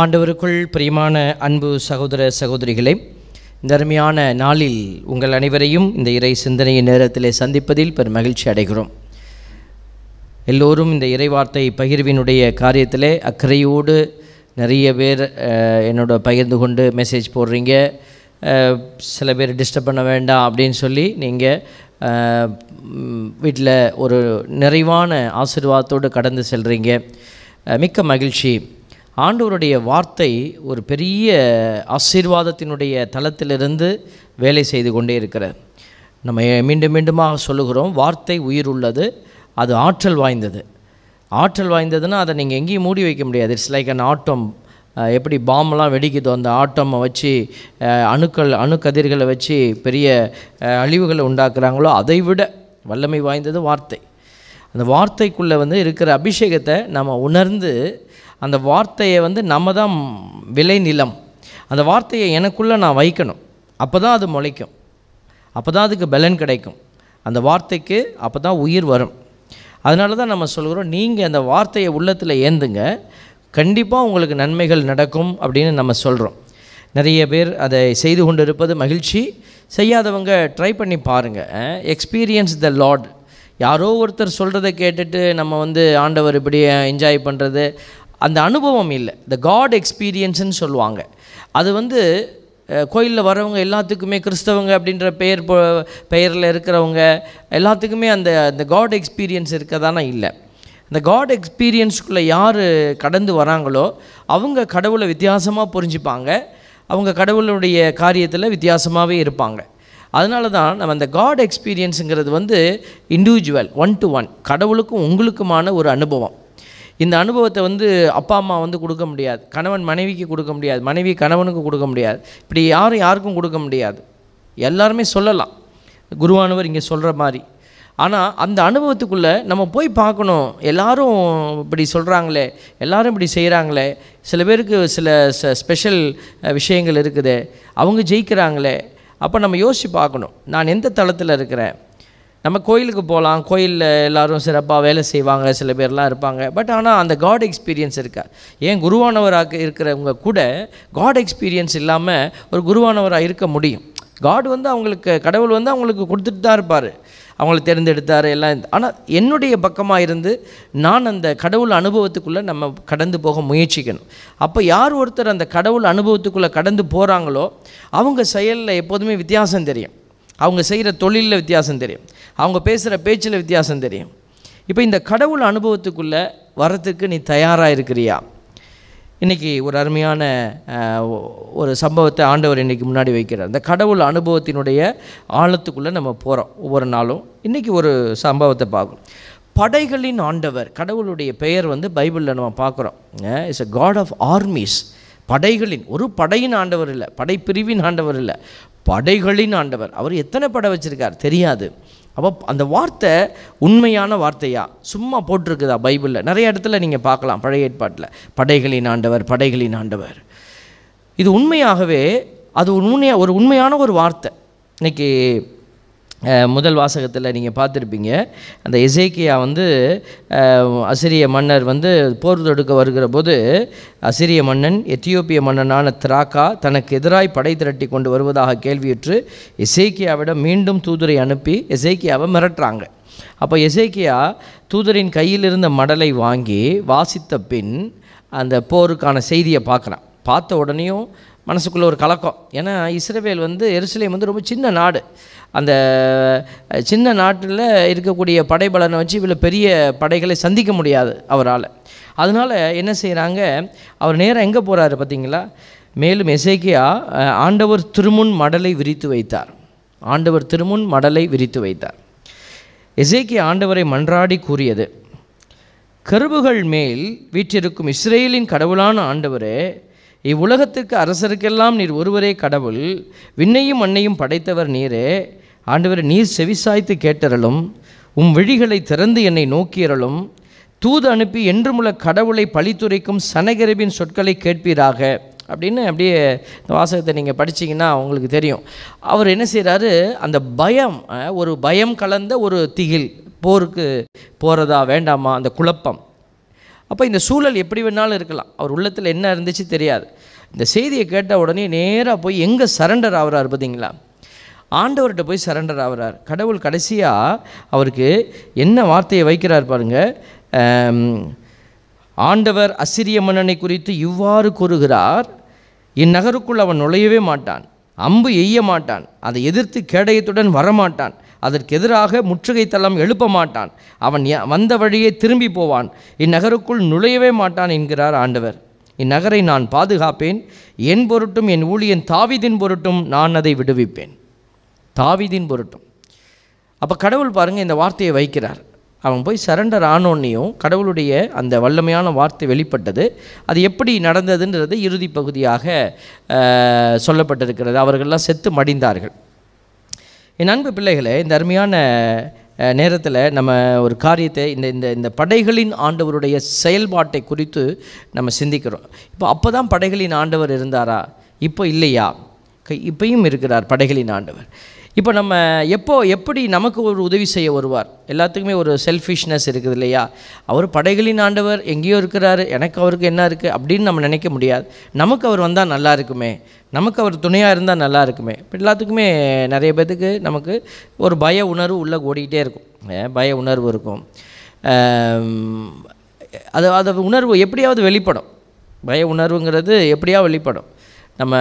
ஆண்டவருக்குள் பிரியமான அன்பு சகோதர சகோதரிகளே, இந்த அருமையான நாளில் உங்கள் அனைவரையும் இந்த இறை சிந்தனையின் நேரத்திலே சந்திப்பதில் பெரும் மகிழ்ச்சி அடைகிறோம். எல்லோரும் இந்த இறைவார்த்தை பகிர்வினுடைய காரியத்திலே அக்கறையோடு நிறைய பேர் என்னோட பகிர்ந்து கொண்டு மெசேஜ் போடுறீங்க. சில பேர் டிஸ்டர்ப் பண்ண வேண்டாம் அப்படின்னு சொல்லி நீங்கள் வீட்டில் ஒரு நிறைவான ஆசீர்வாதத்தோடு கடந்து செல்கிறீங்க. மிக்க மகிழ்ச்சி. ஆண்டவருடைய வார்த்தை ஒரு பெரிய ஆசீர்வாதத்தினுடைய தளத்திலிருந்து வேலை செய்து கொண்டே இருக்கிறது. நம்ம மீண்டும் மீண்டுமாக சொல்லுகிறோம், வார்த்தை உயிர் உள்ளது, அது ஆற்றல் வாய்ந்தது. ஆற்றல் வாய்ந்ததுன்னா அதை நீங்கள் எங்கேயும் மூடி வைக்க முடியாது. It's like an atom. எப்படி பாம்பெலாம் வெடிக்குதோ அந்த ஆட்டமை வச்சு அணுக்கதிர்களை வச்சு பெரிய அழிவுகளை உண்டாக்குறாங்களோ அதை விட வல்லமை வாய்ந்தது வார்த்தை. அந்த வார்த்தைக்குள்ளே இருக்கிற அபிஷேகத்தை நம்ம உணர்ந்து அந்த வார்த்தையை நம்ம தான் விளை நிலம். அந்த வார்த்தையை எனக்குள்ளே நான் வைக்கணும். அப்போ தான் அது முளைக்கும், அப்போ தான் அதுக்கு பலன் கிடைக்கும். அந்த வார்த்தைக்கு அப்போ தான் உயிர் வரும். அதனால தான் நம்ம சொல்கிறோம், நீங்கள் அந்த வார்த்தையை உள்ளத்தில் ஏந்துங்க, கண்டிப்பாக உங்களுக்கு நன்மைகள் நடக்கும் அப்படின்னு நம்ம சொல்கிறோம். நிறைய பேர் அதை செய்து கொண்டு இருப்பது மகிழ்ச்சி. செய்யாதவங்க ட்ரை பண்ணி பாருங்கள். Experience the Lord. யாரோ ஒருத்தர் சொல்கிறத கேட்டுட்டு நம்ம ஆண்டவர் இப்படி என்ஜாய் பண்ணுறது, அந்த அனுபவம் இல்லை. த காட் எக்ஸ்பீரியன்ஸுன்னு சொல்லுவாங்க. அது கோயிலில் வரவங்க எல்லாத்துக்குமே, கிறிஸ்தவங்க அப்படின்ற பெயரில் இருக்கிறவங்க எல்லாத்துக்குமே அந்த காட் எக்ஸ்பீரியன்ஸ் இருக்கதானா? இல்லை. அந்த காட் எக்ஸ்பீரியன்ஸ்குள்ளே யார் கடந்து வராங்களோ அவங்க கடவுளை வித்தியாசமாக புரிஞ்சுப்பாங்க. அவங்க கடவுளுடைய காரியத்தில் வித்தியாசமாகவே இருப்பாங்க. அதனால தான் நம்ம அந்த காட் எக்ஸ்பீரியன்ஸுங்கிறது இண்டிவிஜுவல், ஒன் டு ஒன், கடவுளுக்கும் உங்களுக்குமான ஒரு அனுபவம். இந்த அனுபவத்தை அப்பா அம்மா கொடுக்க முடியாது, கணவன் மனைவிக்கு கொடுக்க முடியாது, மனைவி கணவனுக்கு கொடுக்க முடியாது, இப்படி யாரும் யாருக்கும் கொடுக்க முடியாது. எல்லாருமே சொல்லலாம் குருவானவர் இங்கே சொல்கிற மாதிரி. ஆனால் அந்த அனுபவத்துக்குள்ளே நம்ம போய் பார்க்கணும். எல்லாரும் இப்படி சொல்கிறாங்களே, எல்லோரும் இப்படி செய்கிறாங்களே, சில பேருக்கு சில ஸ்பெஷல் விஷயங்கள் இருக்குது, அவங்க ஜெயிக்கிறாங்களே, அப்போ நம்ம யோசித்து பார்க்கணும், நான் எந்த தளத்தில் இருக்கிறேன். நம்ம கோயிலுக்கு போகலாம், கோயிலில் எல்லோரும் சிறப்பாக வேலை செய்வாங்க, சில பேர்லாம் இருப்பாங்க. பட் ஆனால் அந்த காட் எக்ஸ்பீரியன்ஸ் இருக்கா? ஏன் குருவானவராக இருக்கிறவங்க கூட காட் எக்ஸ்பீரியன்ஸ் இல்லாமல் ஒரு குருவானவராக இருக்க முடியும். காட் அவங்களுக்கு, கடவுள் அவங்களுக்கு கொடுத்துட்டு தான் இருப்பார், அவங்கள தேர்ந்தெடுத்தார் எல்லாம். ஆனால் என்னுடைய பக்கமாக இருந்து நான் அந்த கடவுள் அனுபவத்துக்குள்ளே நம்ம கடந்து போக முயற்சிக்கணும். அப்போ யார் ஒருத்தர் அந்த கடவுள் அனுபவத்துக்குள்ளே கடந்து போகிறாங்களோ அவங்க செயலில் எப்போதுமே வித்தியாசம் தெரியும், அவங்க செய்கிற தொழிலில் வித்தியாசம் தெரியும், அவங்க பேசுகிற பேச்சில் வித்தியாசம் தெரியும். இப்போ இந்த கடவுள் அனுபவத்துக்குள்ளே வரத்துக்கு நீ தயாராக இருக்கிறியா? இன்றைக்கி ஒரு அருமையான ஒரு சம்பவத்தை ஆண்டவர் இன்றைக்கி முன்னாடி வைக்கிறார். இந்த கடவுள் அனுபவத்தினுடைய ஆழத்துக்குள்ளே நம்ம போகிறோம் ஒவ்வொரு நாளும். இன்றைக்கி ஒரு சம்பவத்தை பார்க்கணும். படைகளின் ஆண்டவர், கடவுளுடைய பெயர் பைபிளில் நம்ம பார்க்குறோம். It's a God of armies. படைகளின், ஒரு படையின் ஆண்டவர் இல்லை, படைப்பிரிவின் ஆண்டவர் இல்லை, படைகளின் ஆண்டவர். அவர் எத்தனை படை வச்சுருக்கார் தெரியாது. அப்போ அந்த வார்த்தை உண்மையான வார்த்தையா, சும்மா போட்டிருக்குதா? பைபிளில் நிறைய இடத்துல நீங்கள் பார்க்கலாம், பழைய ஏற்பாட்டில் படைகளின் ஆண்டவர், படைகளின் ஆண்டவர். இது உண்மையாகவே அது ஒரு உண்மையான ஒரு வார்த்தை. இன்றைக்கி முதல் வாசகத்தில் நீங்கள் பார்த்துருப்பீங்க, அந்த எசேக்கியா அசிரிய மன்னர் போர் தொடுக்க வருகிற போது அசிரிய மன்னன் எத்தியோப்பிய மன்னனான திராக்கா தனக்கு எதிராய் படை திரட்டி கொண்டு வருவதாக கேள்வியுற்று எசேக்கியாவிடம் மீண்டும் தூதுரை அனுப்பி எசேக்கியாவை மிரட்டுறாங்க. அப்போ எசேக்கியா தூதரின் கையில் இருந்த மடலை வாங்கி வாசித்த பின் அந்த போருக்கான செய்தியை பார்க்குறான். பார்த்த உடனேயும் மனசுக்குள்ளே ஒரு கலக்கம். ஏன்னா இஸ்ரவேல் எருசலேம் ரொம்ப சின்ன நாடு. அந்த சின்ன நாட்டில் இருக்கக்கூடிய படைபலனை வச்சு இவ்வளோ பெரிய படைகளை சந்திக்க முடியாது அவரால். அதனால் என்ன செய்கிறாங்க, அவர் நேராக எங்கே போகிறாரு பார்த்திங்களா? மேலும் எசேக்கியா ஆண்டவர் திருமுன் மடலை விரித்து வைத்தார். ஆண்டவர் திருமுன் மடலை விரித்து வைத்தார். எசேக்கியா ஆண்டவரை மன்றாடி கூறியது: கருவுகள் மேல் வீற்றிருக்கும் இஸ்ரேலின் கடவுளான ஆண்டவரே, இவ்வுலகத்திற்கு அரசருக்கெல்லாம் நீர் ஒருவரே கடவுள், விண்ணையும் மண்ணையும் படைத்தவர் நீரே. ஆண்டவர், நீர் செவிசாய்த்து கேட்டறலும், உம் விழிகளை திறந்து என்னை நோக்கியறலும். தூது அனுப்பி என்றுமுள்ள கடவுளை பழித்துரைக்கும் சனகரிபின் சொற்களை கேட்பீராக அப்படின்னு அப்படியே இந்த வாசகத்தை நீங்கள் படிச்சிங்கன்னா அவங்களுக்கு தெரியும். அவர் என்ன செய்கிறாரு, அந்த பயம், ஒரு பயம் கலந்த ஒரு திகில், போருக்கு போகிறதா வேண்டாமா, அந்த குழப்பம். அப்போ இந்த சூழல் எப்படி வேணாலும் இருக்கலாம், அவர் உள்ளத்தில் என்ன இருந்துச்சு தெரியாது. இந்த செய்தியை கேட்ட உடனே நேராக போய் எங்கே சரண்டர் ஆகிறார் பார்த்தீங்களா, ஆண்டவர்கிட்ட போய் சரண்டர் ஆகிறார். கடவுள் கடைசியாக அவருக்கு என்ன வார்த்தையை வைக்கிறார் பாருங்கள். ஆண்டவர் அசிரிய மன்னனை குறித்து இவ்வாறு கூறுகிறார், இந்நகருக்குள் அவன் நுழையவே மாட்டான், அம்பு எய்ய மாட்டான், அதை எதிர்த்து கேடயத்துடன் வரமாட்டான், அதற்கு எதிராக முற்றுகை தளம் எழுப்ப மாட்டான், அவன் வந்த வழியே திரும்பி போவான், இந்நகருக்குள் நுழையவே மாட்டான் என்கிறார் ஆண்டவர். இந்நகரை நான் பாதுகாப்பேன், என் பொருட்டும் என் ஊழியன் தாவீதின் பொருட்டும் நான் அதை விடுவிப்பேன். தாவீதின் பொருட்டும். அப்போ கடவுள் பாருங்கள் இந்த வார்த்தையை வைக்கிறார். அவன் போய் சரண்டர் ஆனோன்னையும் கடவுளுடைய அந்த வல்லமையான வார்த்தை வெளிப்பட்டது. அது எப்படி நடந்ததுன்றது இறுதி பகுதியாக சொல்லப்பட்டிருக்கிறது. அவர்கள்லாம் செத்து மடிந்தார்கள். என் அன்பு பிள்ளைகளே, இந்த அருமையான நேரத்தில் நம்ம ஒரு காரியத்தை இந்த இந்த இந்த படைகளின் ஆண்டவருடைய செயல்பாட்டை குறித்து நம்ம சிந்திக்கிறோம். இப்போ அப்போ தான் படைகளின் ஆண்டவர் இருந்தாரா? இப்போ இல்லையா? இப்பையும் இருக்கிறார் படைகளின் ஆண்டவர். இப்போ நம்ம எப்படி நமக்கு ஒரு உதவி செய்ய வருவார்? எல்லாத்துக்குமே ஒரு செல்ஃபிஷ்னஸ் இருக்குது இல்லையா? அவர் படைகளின் ஆண்டவர் எங்கேயோ இருக்கிறாரு, எனக்கு அவருக்கு என்ன இருக்குது அப்படின்னு நம்ம நினைக்க முடியாது. நமக்கு அவர் வந்தால் நல்லா இருக்குமே, நமக்கு அவர் துணையாக இருந்தால் நல்லா இருக்குமே. எல்லாத்துக்குமே நிறைய பேர்த்துக்கு நமக்கு ஒரு பய உணர்வு உள்ளே ஓடிக்கிட்டே இருக்கும், பய உணர்வு இருக்கும். அது உணர்வு எப்படியாவது வெளிப்படும். பய உணர்வுங்கிறது எப்படியாவது வெளிப்படும். நம்ம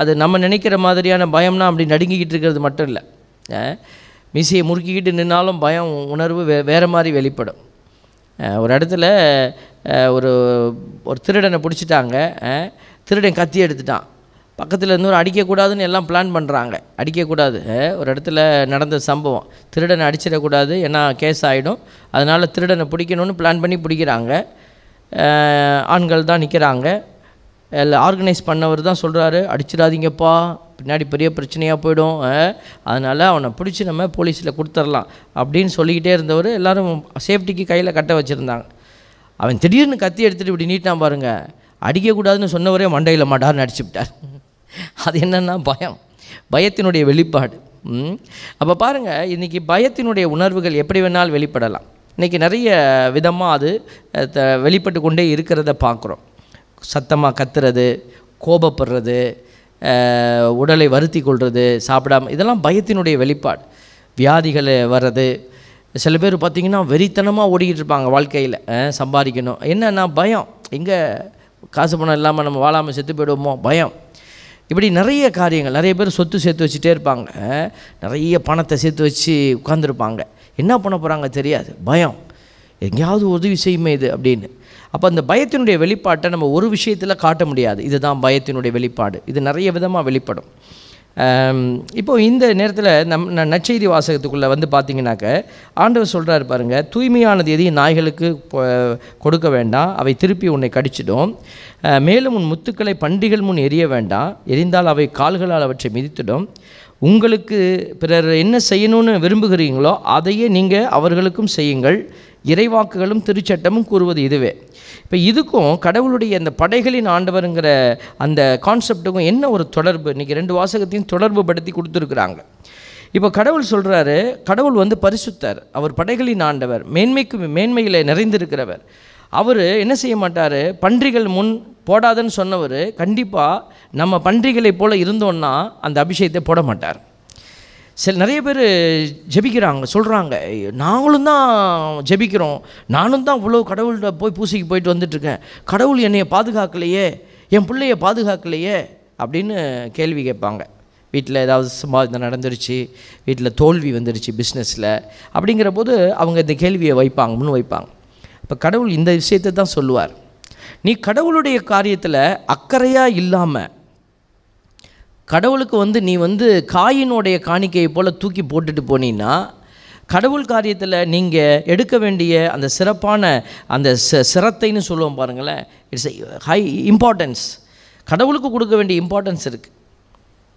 அது நம்ம நினைக்கிற மாதிரியான பயம்னா அப்படி நடுங்கிக்கிட்டு இருக்கிறது மட்டும் இல்லை, மீசையை முறுக்கிக்கிட்டு நின்னாலும் பயம் உணர்வு வேறு மாதிரி வெளிப்படும். ஒரு இடத்துல ஒரு திருடனை பிடிச்சிட்டாங்க, திருடன் கத்தி எடுத்துட்டான், பக்கத்தில் இருந்து ஒரு அடிக்கக்கூடாதுன்னு எல்லாம் பிளான் பண்ணுறாங்க. அடிக்கக்கூடாது, ஒரு இடத்துல நடந்த சம்பவம், திருடனை அடிச்சிடக்கூடாது, ஏன்னா கேஸ் ஆகிடும், அதனால் திருடனை பிடிக்கணும்னு பிளான் பண்ணி பிடிக்கிறாங்க. ஆண்கள் தான் நிற்கிறாங்க, எல்லாம் ஆர்கனைஸ் பண்ணவர் தான் சொல்கிறாரு, அடிச்சிடாதீங்கப்பா, பின்னாடி பெரிய பிரச்சனையாக போயிடும், அதனால் அவனை பிடிச்சி நம்ம போலீஸில் கொடுத்துடலாம் அப்படின்னு சொல்லிக்கிட்டே இருந்தவர் எல்லோரும் சேஃப்டிக்கு கையில் கட்ட வச்சுருந்தாங்க. அவன் திடீர்னு கத்தி எடுத்துகிட்டு இப்படி நீட்டான் பாருங்கள், அடிக்கக்கூடாதுன்னு சொன்னவரே மண்டையில் மாட்டார்னு அடிச்சுவிட்டார். அது என்னென்னா பயம், பயத்தினுடைய வெளிப்பாடு. அப்போ பாருங்கள், இன்றைக்கி பயத்தினுடைய உணர்வுகள் எப்படி வேணாலும் வெளிப்படலாம். இன்றைக்கி நிறைய விதமாக அது வெளிப்பட்டு கொண்டே இருக்கிறத பார்க்குறோம். சத்தமாக கத்துறது, கோபப்படுறது, உடலை வருத்தி கொள்வது, சாப்பிடாமல், இதெல்லாம் பயத்தினுடைய வெளிப்பாடு. வியாதிகளை வர்றது, சில பேர் பார்த்திங்கன்னா வெறித்தனமாக ஓடிக்கிட்டு இருப்பாங்க வாழ்க்கையில், சம்பாதிக்கணும், என்னன்னா பயம், எங்கே காசு பணம் இல்லாமல் நம்ம வாழாமல் செத்து போயிடுவோமோ பயம். இப்படி நிறைய காரியங்கள், நிறைய பேர் சொத்து சேர்த்து வச்சுட்டே இருப்பாங்க, நிறைய பணத்தை சேர்த்து வச்சு உட்காந்துருப்பாங்க, என்ன பண்ண போகிறாங்க தெரியாது, பயம், எங்கேயாவது உதவி செய்யுமே இது அப்படின்னு. அப்போ அந்த பயத்தினுடைய வெளிப்பாட்டை நம்ம ஒரு விஷயத்தில் காட்ட முடியாது, இதுதான் பயத்தினுடைய வெளிப்பாடு, இது நிறைய விதமாக வெளிப்படும். இப்போது இந்த நேரத்தில் நற்செய்தி வாசகத்துக்குள்ளே வந்து பார்த்திங்கனாக்க ஆண்டவர் சொல்கிறார் பாருங்கள், தூய்மையானது எதையும் நாய்களுக்கு கொடுக்க வேண்டாம், அவை திருப்பி உன்னை கடிச்சிடும், மேலும் உன் முத்துக்களை பன்றிகள் முன் எரிய வேண்டாம், எரிந்தால் அவை கால்களால் அவற்றை மிதித்திடும், உங்களுக்கு பிறர் என்ன செய்யணும்னு விரும்புகிறீங்களோ அதையே நீங்கள் அவர்களுக்கும் செய்யுங்கள், இறைவாக்குகளும் திருச்சட்டமும் கூறுவது இதுவே. இப்போ இதுக்கும் கடவுளுடைய அந்த படைகளின் ஆண்டவருங்கிற அந்த கான்செப்டுக்கும் என்ன ஒரு தொடர்பு? இன்றைக்கி ரெண்டு வாசகத்தையும் தொடர்பு படுத்தி கொடுத்துருக்குறாங்க. இப்போ கடவுள் சொல்கிறாரு, கடவுள் வந்து பரிசுத்தர், அவர் படைகளின் ஆண்டவர், மேன்மையில் நிறைந்திருக்கிறவர். அவர் என்ன செய்ய மாட்டார், பன்றிகள் முன் போடாதன்னு சொன்னவர் கண்டிப்பாக நம்ம பன்றிகளை போல் இருந்தோன்னா அந்த அபிஷேகத்தை போட மாட்டார். சில நிறைய பேர் ஜெபிக்கிறாங்க, சொல்கிறாங்க, நாங்களும் தான் ஜெபிக்கிறோம், நானும் தான் இவ்வளோ கடவுள்கிட்ட போய் பூசைக்கு போயிட்டு வந்துட்டுருக்கேன், கடவுள் என்னையை பாதுகாக்கலையே, என் பிள்ளையை பாதுகாக்கலையே அப்படின்னு கேள்வி கேட்பாங்க. வீட்டில் ஏதாவது சம்பாதித்தம் நடந்துருச்சு, வீட்டில் தோல்வி வந்துருச்சு பிஸ்னஸில், அப்படிங்கிற போது அவங்க இந்த கேள்வியை வைப்பாங்கன்னு வைப்பாங்க. இப்போ கடவுள் இந்த விஷயத்தை தான் சொல்லுவார், நீ கடவுளுடைய காரியத்தில் அக்கறையாக இல்லாமல் கடவுளுக்கு வந்து நீ வந்து காயினுடைய காணிக்கையை போல் தூக்கி போட்டுட்டு போனீன்னா கடவுள் காரியத்தில் நீங்கள் எடுக்க வேண்டிய அந்த சிறப்பான அந்த சிரத்தைன்னு சொல்லுவோம் பாருங்களேன், இட்ஸ் ஹை இம்பார்ட்டன்ஸ், கடவுளுக்கு கொடுக்க வேண்டிய இம்பார்ட்டன்ஸ் இருக்குது.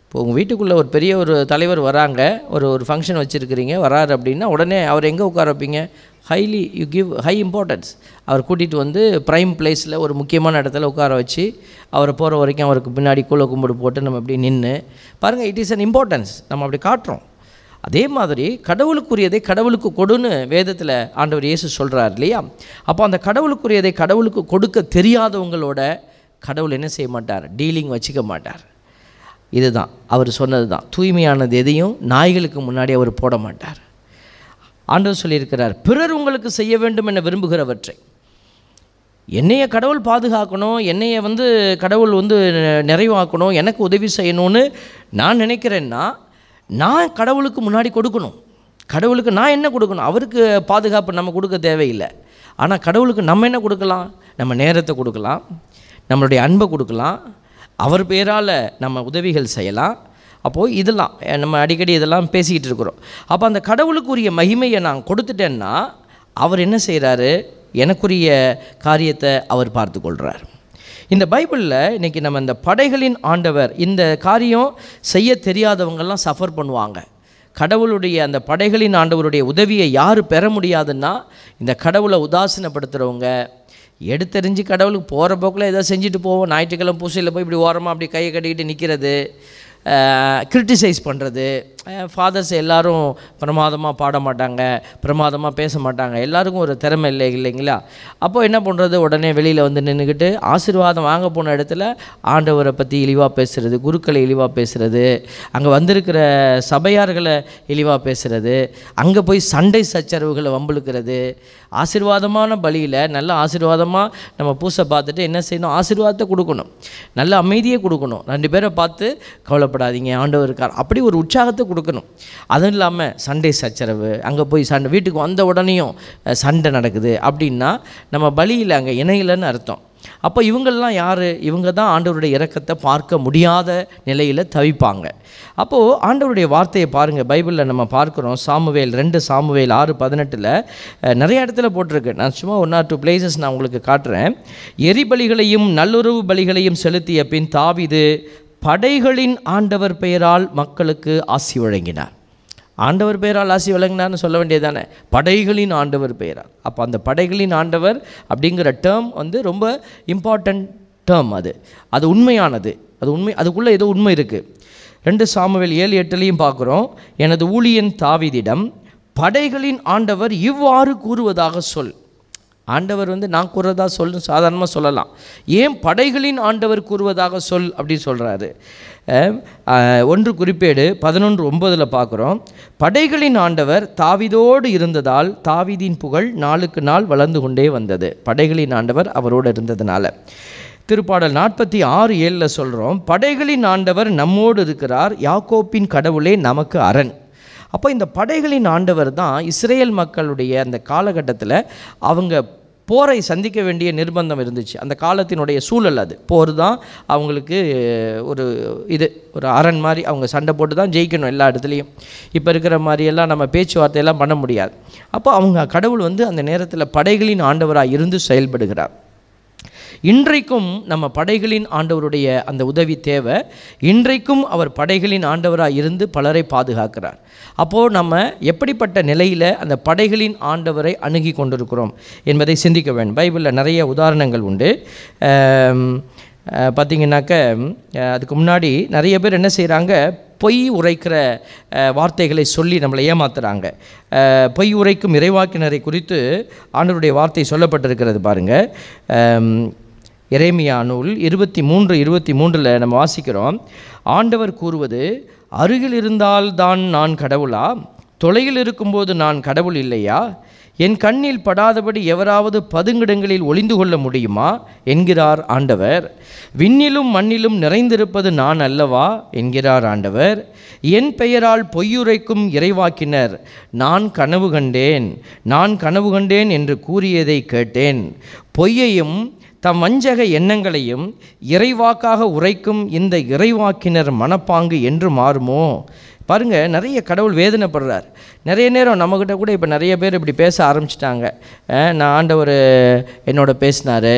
இப்போ உங்கள் வீட்டுக்குள்ளே ஒரு பெரிய ஒரு தலைவர் வராங்க, ஒரு ஃபங்க்ஷன் வச்சுருக்கிறீங்க, வராரு அப்படின்னா உடனே அவர் எங்கே உட்கார வைப்பீங்க? Highly you give high importance. அவர் கூட்டிகிட்டு வந்து ப்ரைம் பிளேஸில் ஒரு முக்கியமான இடத்துல உட்கார வச்சு அவரை போகிற வரைக்கும் அவருக்கு பின்னாடி கூழ கும்பிடு போட்டு நம்ம அப்படி நின்று பாருங்கள், இட் இஸ் அன் இம்பார்ட்டன்ஸ், நம்ம அப்படி காட்டுறோம். அதே மாதிரி கடவுளுக்குரியதை கடவுளுக்கு கொடுன்னு வேதத்தில் ஆண்டவர் இயேசு சொல்கிறார் இல்லையா? அப்போ அந்த கடவுளுக்குரியதை கடவுளுக்கு கொடுக்க தெரியாதவங்களோட கடவுள் என்ன செய்ய மாட்டார், டீலிங் வச்சுக்க மாட்டார். இதுதான் அவர் சொன்னது தான். தூய்மையானது எதையும் நாய்களுக்கு முன்னாடி அவர் போட மாட்டார். ஆண்டவர் சொல்லியிருக்கிறார், பிறர் உங்களுக்கு செய்ய வேண்டும் என விரும்புகிறவற்றை. என்னைய கடவுள் பாதுகாக்கணும், என்னைய கடவுள் நிறைவாக்கணும், எனக்கு உதவி செய்யணும்னு நான் நினைக்கிறேன்னா நான் கடவுளுக்கு முன்னாடி கொடுக்கணும். கடவுளுக்கு நான் என்ன கொடுக்கணும்? அவருக்கு பாதுகாப்பு நம்ம கொடுக்க தேவையில்லை. ஆனால் கடவுளுக்கு நம்ம என்ன கொடுக்கலாம்? நம்ம நேரத்தை கொடுக்கலாம், நம்மளுடைய அன்பை கொடுக்கலாம், அவர் பேரால் நம்ம உதவிகள் செய்யலாம். அப்போது இதெல்லாம் நம்ம அடிக்கடி இதெல்லாம் பேசிக்கிட்டு இருக்கிறோம். அப்போ அந்த கடவுளுக்குரிய மகிமையை நான் கொடுத்துட்டேன்னா அவர் என்ன செய்கிறாரு, எனக்குரிய காரியத்தை அவர் பார்த்து கொள்கிறார். இந்த பைபிளில் இன்றைக்கி நம்ம இந்த படைகளின் ஆண்டவர், இந்த காரியம் செய்ய தெரியாதவங்கள்லாம் சஃபர் பண்ணுவாங்க. கடவுளுடைய அந்த படைகளின் ஆண்டவருடைய உதவியை யார் பெற முடியாதுன்னா இந்த கடவுளை உதாசீனப்படுத்துகிறவங்க, எடுத்தறிஞ்சு கடவுளுக்கு போகிற போக்கில் ஏதோ செஞ்சுட்டு போவோம், ஞாயிற்றுக்கிழமை பூசையில் போய் இப்படி ஓரமாக அப்படி கையை கட்டிக்கிட்டு நிற்கிறது, கிரிட்டிசைஸ் பண்ணுறது. ஃபாதர்ஸ் எல்லோரும் பிரமாதமாக பாட மாட்டாங்க, பிரமாதமாக பேச மாட்டாங்க, எல்லாருக்கும் ஒரு திறமை இல்லை இல்லைங்களா? அப்போது என்ன பண்ணுறது, உடனே வெளியில் நின்றுக்கிட்டு ஆசீர்வாதம் வாங்க போன இடத்துல ஆண்டவரை பற்றி இழிவாக பேசுகிறது, குருக்களை இழிவாக பேசுகிறது, அங்கே வந்திருக்கிற சபையார்களை இழிவாக பேசுகிறது, அங்கே போய் சண்டை சச்சரவுகளை வம்பிழுக்கிறது. ஆசீர்வாதமான பலியில் நல்லா ஆசீர்வாதமாக நம்ம பூசை பார்த்துட்டு என்ன செய்யணும், ஆசீர்வாதத்தை கொடுக்கணும், நல்ல அமைதியை கொடுக்கணும், ரெண்டு பேரை பார்த்து கவலைப்படாதீங்க ஆண்டவர் இருக்கார் அப்படி ஒரு உற்சாகத்தை கொடுக்கணும். அதுவும் இல்லாமல் சண்டை சச்சரவு, அங்கே போய் சண்டை, வீட்டுக்கு வந்த உடனேயும் சண்டை நடக்குது அப்படின்னா நம்ம பலியில் அங்கே இணையிலன்னு அர்த்தம். அப்போ இவங்கள்லாம் யார்? இவங்க தான் ஆண்டவருடைய இரக்கத்தை பார்க்க முடியாத நிலையில் தவிப்பாங்க. அப்போது ஆண்டவருடைய வார்த்தையை பாருங்கள், பைபிளில் நம்ம பார்க்குறோம். சாமுவேல் 2 சாமுவேல் 6:18 நிறைய இடத்துல போட்டிருக்கு. நான் சும்மா 1 or 2 பிளேசஸ் நான் உங்களுக்கு காட்டுறேன். எரிபலிகளையும் நல்லுறவு பலிகளையும் செலுத்திய பின் தாவீது படைகளின் ஆண்டவர் பெயரால் மக்களுக்கு ஆசி வழங்கினார். ஆண்டவர் பெயரால் ஆசி வழங்கினார்னு சொல்ல வேண்டியதானே, படைகளின் ஆண்டவர் பெயரால். அப்போ அந்த படைகளின் ஆண்டவர் அப்படிங்கிற டேர்ம் ரொம்ப இம்பார்ட்டண்ட் டேர்ம். அது உண்மையானது, அது உண்மை, அதுக்குள்ளே ஏதோ உண்மை இருக்குது. 2 சாமுவேல் 7:8 பார்க்குறோம், எனது ஊழியன் தாவீதிடம் படைகளின் ஆண்டவர் இவ்வாறு கூறுவதாக சொல். ஆண்டவர் நான் கூறுவதாக சொல் சாதாரணமாக சொல்லலாம், ஏன் படைகளின் ஆண்டவர் கூறுவதாக சொல் அப்படின்னு சொல்கிறாரு. 1 Samuel 11:9 பார்க்குறோம், படைகளின் ஆண்டவர் தாவீதோடு இருந்ததால் தாவீதின் புகழ் நாளுக்கு நாள் வளர்ந்து கொண்டே வந்தது. படைகளின் ஆண்டவர் அவரோடு இருந்ததுனால. திருப்பாடல் 46:7 சொல்கிறோம், படைகளின் ஆண்டவர் நம்மோடு இருக்கிறார், யாக்கோப்பின் கடவுளே நமக்கு அரண். அப்போ இந்த படைகளின் ஆண்டவர் தான் இஸ்ரேல் மக்களுடைய அந்த காலகட்டத்தில் அவங்க போரை சந்திக்க வேண்டிய நிர்பந்தம் இருந்துச்சு. அந்த காலத்தினுடைய சூழல் அது, போர் தான் அவங்களுக்கு ஒரு அரண் மாதிரி. அவங்க சண்டை போட்டு தான் ஜெயிக்கணும் எல்லா இடத்துலையும். இப்போ இருக்கிற மாதிரியெல்லாம் நம்ம பேச்சுவார்த்தையெல்லாம் பண்ண முடியாது. அப்போ அவங்க கடவுள் அந்த நேரத்தில் படைகளின் ஆண்டவராக இருந்து செயல்படுகிறார். இன்றைக்கும் நம்ம படைகளின் ஆண்டவருடைய அந்த உதவி தேவை. இன்றைக்கும் அவர் படைகளின் ஆண்டவராக இருந்து பலரை பாதுகாக்கிறார். அப்போது நம்ம எப்படிப்பட்ட நிலையில் அந்த படைகளின் ஆண்டவரை அணுகி கொண்டிருக்கிறோம் என்பதை சிந்திக்க வேண்டும். பைபிளில் நிறைய உதாரணங்கள் உண்டு. பார்த்திங்கனாக்க அதுக்கு முன்னாடி நிறைய பேர் என்ன செய்கிறாங்க, பொய் உரைக்கிற வார்த்தைகளை சொல்லி நம்மளை ஏமாத்துகிறாங்க. பொய் உரைக்கும் இறைவாக்கினரை குறித்து ஆண்டவருடைய வார்த்தை சொல்லப்பட்டிருக்கிறது பாருங்கள். எரேமியா 23:23 நம்ம வாசிக்கிறோம், ஆண்டவர் கூறுவது, அருகில் இருந்தால்தான் நான் கடவுளா, தொலையில் இருக்கும்போது நான் கடவுள் இல்லையா, என் கண்ணில் படாதபடி எவராவது பதுங்கிடங்களில் ஒளிந்து கொள்ள முடியுமா என்கிறார் ஆண்டவர், விண்ணிலும் மண்ணிலும் நிறைந்திருப்பது நான் அல்லவா என்கிறார் ஆண்டவர், என் பெயரால் பொய்யுரைக்கும் இறைவாக்கினர் நான் கனவு கண்டேன் என்று கூறியதை கேட்டேன், பொய்யையும் தம் வஞ்சக எண்ணங்களையும் இறைவாக்காக உரைக்கும் இந்த இறைவாக்கினர் மனப்பாங்கு என்று மாறுமோ. பாருங்கள், நிறைய கடவுள் வேதனைப்படுறார். நிறைய நேரம் நம்மக்கிட்ட கூட இப்போ நிறைய பேர் இப்படி பேச ஆரம்பிச்சிட்டாங்க. நான் ஆண்டவர் என்னோட பேசினார்,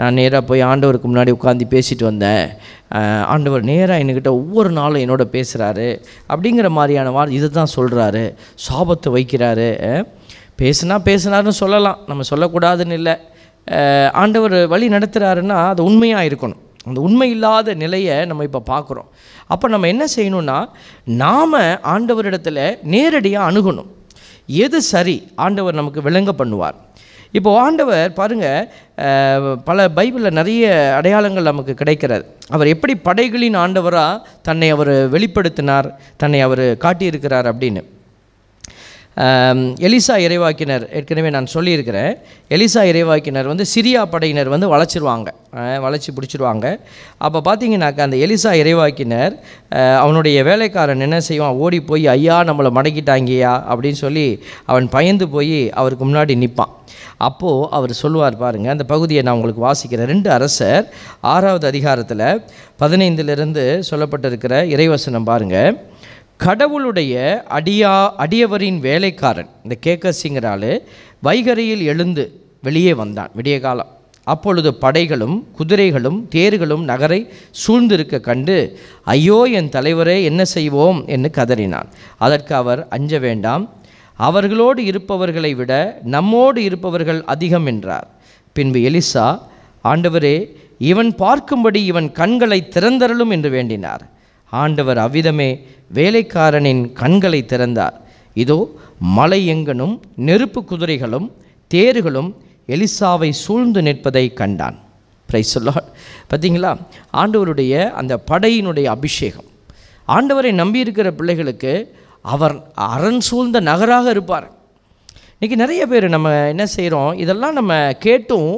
நான் நேராக போய் ஆண்டவருக்கு முன்னாடி உட்காந்து பேசிட்டு வந்தேன், ஆண்டவர் நேராக என்கிட்ட ஒவ்வொரு நாளும் என்னோட பேசுகிறாரு அப்படிங்கிற மாதிரியான இதை தான் சொல்கிறாரு, சாபத்தை வைக்கிறாரு. பேசினாருன்னு சொல்லலாம், நம்ம சொல்லக்கூடாதுன்னு இல்லை. ஆண்டவர் வழி நடத்துகிறாருன்னா அது உண்மையாக இருக்கணும். அந்த உண்மை இல்லாத நிலையை நம்ம இப்போ பார்க்குறோம். அப்போ நம்ம என்ன செய்யணும்னா, நாம் ஆண்டவரிடத்தில் நேரடியாக அணுகணும். எது சரி ஆண்டவர் நமக்கு விளங்க பண்ணுவார். இப்போது ஆண்டவர் பாருங்கள், பல பைபிளில் நிறைய அடையாளங்கள் நமக்கு கிடைக்கிறது. அவர் எப்படி படைகளின் ஆண்டவராக தன்னை அவர் வெளிப்படுத்தினார், தன்னை அவர் காட்டியிருக்கிறார் அப்படின்னு. எலிசா இறைவாக்கினர், ஏற்கனவே நான் சொல்லியிருக்கிறேன், எலிசா இறைவாக்கினர் வந்து சிரியா படையினர் வந்து வளைச்சி பிடிச்சிருவாங்க. அப்போ பார்த்தீங்கன்னாக்கா அந்த எலிசா இறைவாக்கினர் அவனுடைய வேலைக்காரன் என்ன செய்வான், ஓடி போய் ஐயா நம்மளை மடக்கிட்டாங்கயா அப்படின்னு சொல்லி அவன் பயந்து போய் அவருக்கு முன்னாடி நிற்பான். அப்போது அவர் சொல்லுவார் பாருங்கள், அந்த பகுதியை நான் உங்களுக்கு வாசிக்கிறேன். 2 அரசர் 6ஆம் அதிகாரத்தில் 15 சொல்லப்பட்டிருக்கிற இறைவசனம் பாருங்கள். கடவுளுடைய அடியவரின் வேலைக்காரன் இந்த கேக்கசிங்கிற ஆள் வைகரையில் எழுந்து வெளியே வந்தான் விடிய காலம். அப்பொழுது படைகளும் குதிரைகளும் தேர்களும் நகரை சூழ்ந்திருக்க கண்டு, ஐயோ என் தலைவரே என்ன செய்வோம் என்று கதறினான். அதற்கு அவர், அஞ்ச வேண்டாம், அவர்களோடு இருப்பவர்களை விட நம்மோடு இருப்பவர்கள் அதிகம் என்றார். பின்பு எலிசா, ஆண்டவரே இவன் பார்க்கும்படி இவன் கண்களை திறந்தருளும் என்று வேண்டினார். ஆண்டவர் அவ்விதமே வேலைக்காரனின் கண்களை திறந்தார். இதோ மலை எங்கனும் நெருப்பு குதிரைகளும் தேர்களும் எலிசாவை சூழ்ந்து நிற்பதை கண்டான். Praise the Lord. பார்த்தீங்களா, ஆண்டவருடைய அந்த படையினுடைய அபிஷேகம். ஆண்டவரை நம்பியிருக்கிற பிள்ளைகளுக்கு அவர் அரண் சூழ்ந்த நகராக இருப்பார். இன்றைக்கி நிறைய பேர் நம்ம என்ன செய்கிறோம், இதெல்லாம் நம்ம கேட்டும்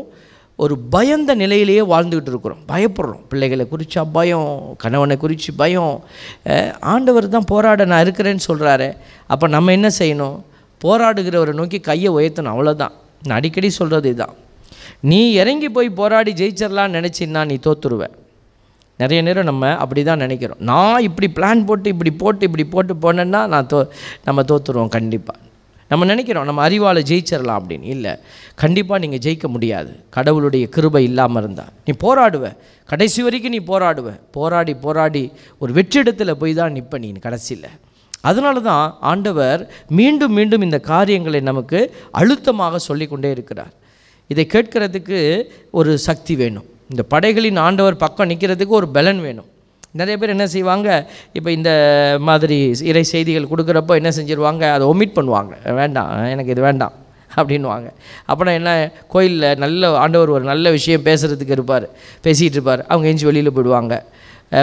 ஒரு பயந்த நிலையிலேயே வாழ்ந்துக்கிட்டு இருக்கிறோம். பயப்படுறோம், பிள்ளைகளை குறித்தா பயம், கணவனை குறித்து பயம். ஆண்டவர் தான் போராட நான் இருக்கிறேன்னு சொல்கிறாரு. அப்போ நம்ம என்ன செய்யணும், போராடுகிறவரை நோக்கி கையை உயர்த்தணும். அவ்வளோதான். நான் அடிக்கடி சொல்கிறது இதுதான். நீ இறங்கி போய் போராடி ஜெயிச்சிடலான்னு நினச்சின்னா நீ தோற்றுருவேன். நிறைய நேரம் நம்ம அப்படி தான் நினைக்கிறோம். நான் இப்படி பிளான் போட்டு இப்படி போட்டு போனேன்னா நம்ம தோற்றுருவோம் கண்டிப்பாக. நம்ம நினைக்கிறோம் நம்ம அறிவால் ஜெயிச்சிடலாம் அப்படின்னு. இல்லை, கண்டிப்பாக நீங்கள் ஜெயிக்க முடியாது கடவுளுடைய கிருபை இல்லாமல் இருந்தால். நீ போராடுவ, கடைசி வரைக்கும் நீ போராடுவ. போராடி ஒரு வெற்றிடத்தில் போய் தான் நிற்ப நீ கடைசியில். அதனால தான் ஆண்டவர் மீண்டும் இந்த காரியங்களை நமக்கு அழுத்தமாக சொல்லிக்கொண்டே இருக்கிறார். இதை கேட்கறதுக்கு ஒரு சக்தி வேணும். இந்த படைகளின் ஆண்டவர் பக்கம் நிற்கிறதுக்கு ஒரு பலன் வேணும். நிறைய பேர் என்ன செய்வாங்க, இப்போ இந்த மாதிரி இறை செய்திகள் கொடுக்குறப்போ என்ன செஞ்சுருவாங்க, அதை ஒமிட் பண்ணுவாங்க. வேண்டாம், எனக்கு இது வேண்டாம் அப்படின்வாங்க. அப்புறம் என்ன, கோயிலில் நல்ல ஆண்டவர் ஒரு நல்ல விஷயம் பேசுகிறதுக்கு இருப்பார், பேசிகிட்டு இருப்பார். அவங்க எஞ்சி வெளியில் போயிடுவாங்க,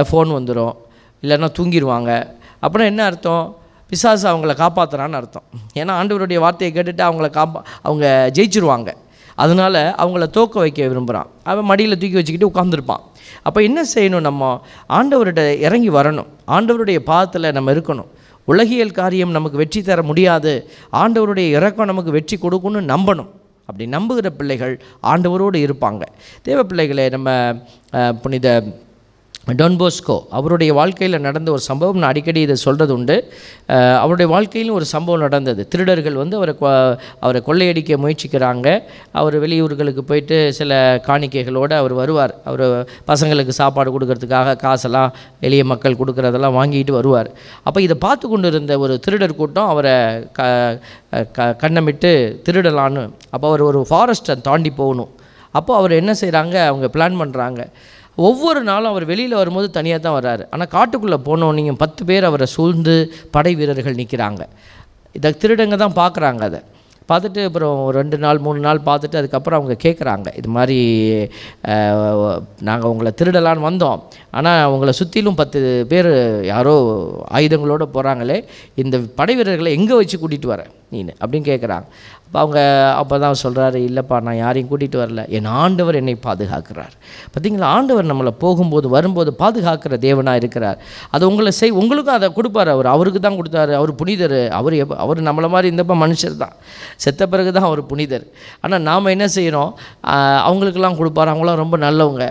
ஃபோன் வந்துடும், இல்லைன்னா தூங்கிடுவாங்க. அப்புறம் என்ன அர்த்தம், பிசாசு அவங்கள காப்பாற்றுறான்னு அர்த்தம். ஏன்னா ஆண்டவருடைய வார்த்தையை கேட்டுட்டு அவங்க ஜெயிச்சிருவாங்க, அதனால் அவங்கள தோக்க வைக்க விரும்புகிறான். அவன் மடியில் தூக்கி வச்சுக்கிட்டு உட்காந்துருப்பான். அப்போ என்ன செய்யணும், நம்ம ஆண்டவர்கிட்ட இறங்கி வரணும். ஆண்டவருடைய பாதத்தில் நம்ம இருக்கணும். உலகியல் காரியம் நமக்கு வெற்றி தர முடியாது, ஆண்டவருடைய இரக்கம் நமக்கு வெற்றி கொடுக்குன்னு நம்பணும். அப்படி நம்புகிற பிள்ளைகள் ஆண்டவரோடு இருப்பாங்க. தேவ பிள்ளைகளை, நம்ம புனித டான் போஸ்கோ அவருடைய வாழ்க்கையில் நடந்த ஒரு சம்பவம், நான் அடிக்கடி இதை சொல்கிறது உண்டு. அவருடைய வாழ்க்கையிலும் ஒரு சம்பவம் நடந்தது. திருடர்கள் வந்து அவரை கொள்ளையடிக்க முயற்சிக்கிறாங்க. அவர் வெளியூர்களுக்கு போயிட்டு சில காணிக்கைகளோடு அவர் வருவார். அவர் பசங்களுக்கு சாப்பாடு கொடுக்கறதுக்காக காசெல்லாம் எளிய மக்கள் கொடுக்குறதெல்லாம் வாங்கிட்டு வருவார். அப்போ இதை பார்த்து கொண்டு இருந்த ஒரு திருடர் கூட்டம் அவரை கண்ணமிட்டு திருடலான்னு. அப்போ அவர் ஒரு ஃபாரஸ்ட்டை தாண்டி போகணும். அப்போது அவர் என்ன செய்கிறாங்க, அவங்க பிளான் பண்ணுறாங்க. ஒவ்வொரு நாளும் அவர் வெளியில் வரும்போது தனியாக தான் வர்றாரு. ஆனால் காட்டுக்குள்ளே போனோம், நீங்கள் 10 பேர் அவரை சூழ்ந்து படை வீரர்கள் நிற்கிறாங்க. இதை திருடங்க தான் பார்க்குறாங்க. அதை பார்த்துட்டு அப்புறம் 2 நாள் 3 நாள் பார்த்துட்டு அதுக்கப்புறம் அவங்க கேட்குறாங்க, இது மாதிரி நாங்கள் உங்களை திருடலான்னு வந்தோம், ஆனால் அவங்கள சுற்றிலும் 10 பேர் யாரோ ஆயுதங்களோடு போகிறாங்களே, இந்த படை வீரர்களை எங்கே வச்சு கூட்டிகிட்டு வர நீனு அப்படின்னு கேட்குறாங்க. அப்போ அவங்க அப்போ தான் சொல்கிறாரு, இல்லைப்பா நான் யாரையும் கூட்டிகிட்டு வரல, என் ஆண்டவர் என்னை பாதுகாக்கிறார். பார்த்திங்களா, ஆண்டவர் நம்மளை போகும்போது வரும்போது பாதுகாக்கிற தேவனாக இருக்கிறார். அது உங்களுக்கும் அதை கொடுப்பார். அவருக்கு தான் கொடுத்தாரு. அவர் புனிதர். அவர் நம்மளை மாதிரி இருந்தப்போ மனுஷர் தான், செத்த பிறகு தான் அவர் புனிதர். ஆனால் நாம் என்ன செய்கிறோம், அவங்களுக்கெல்லாம் கொடுப்பார். அவங்களாம் ரொம்ப நல்லவங்க.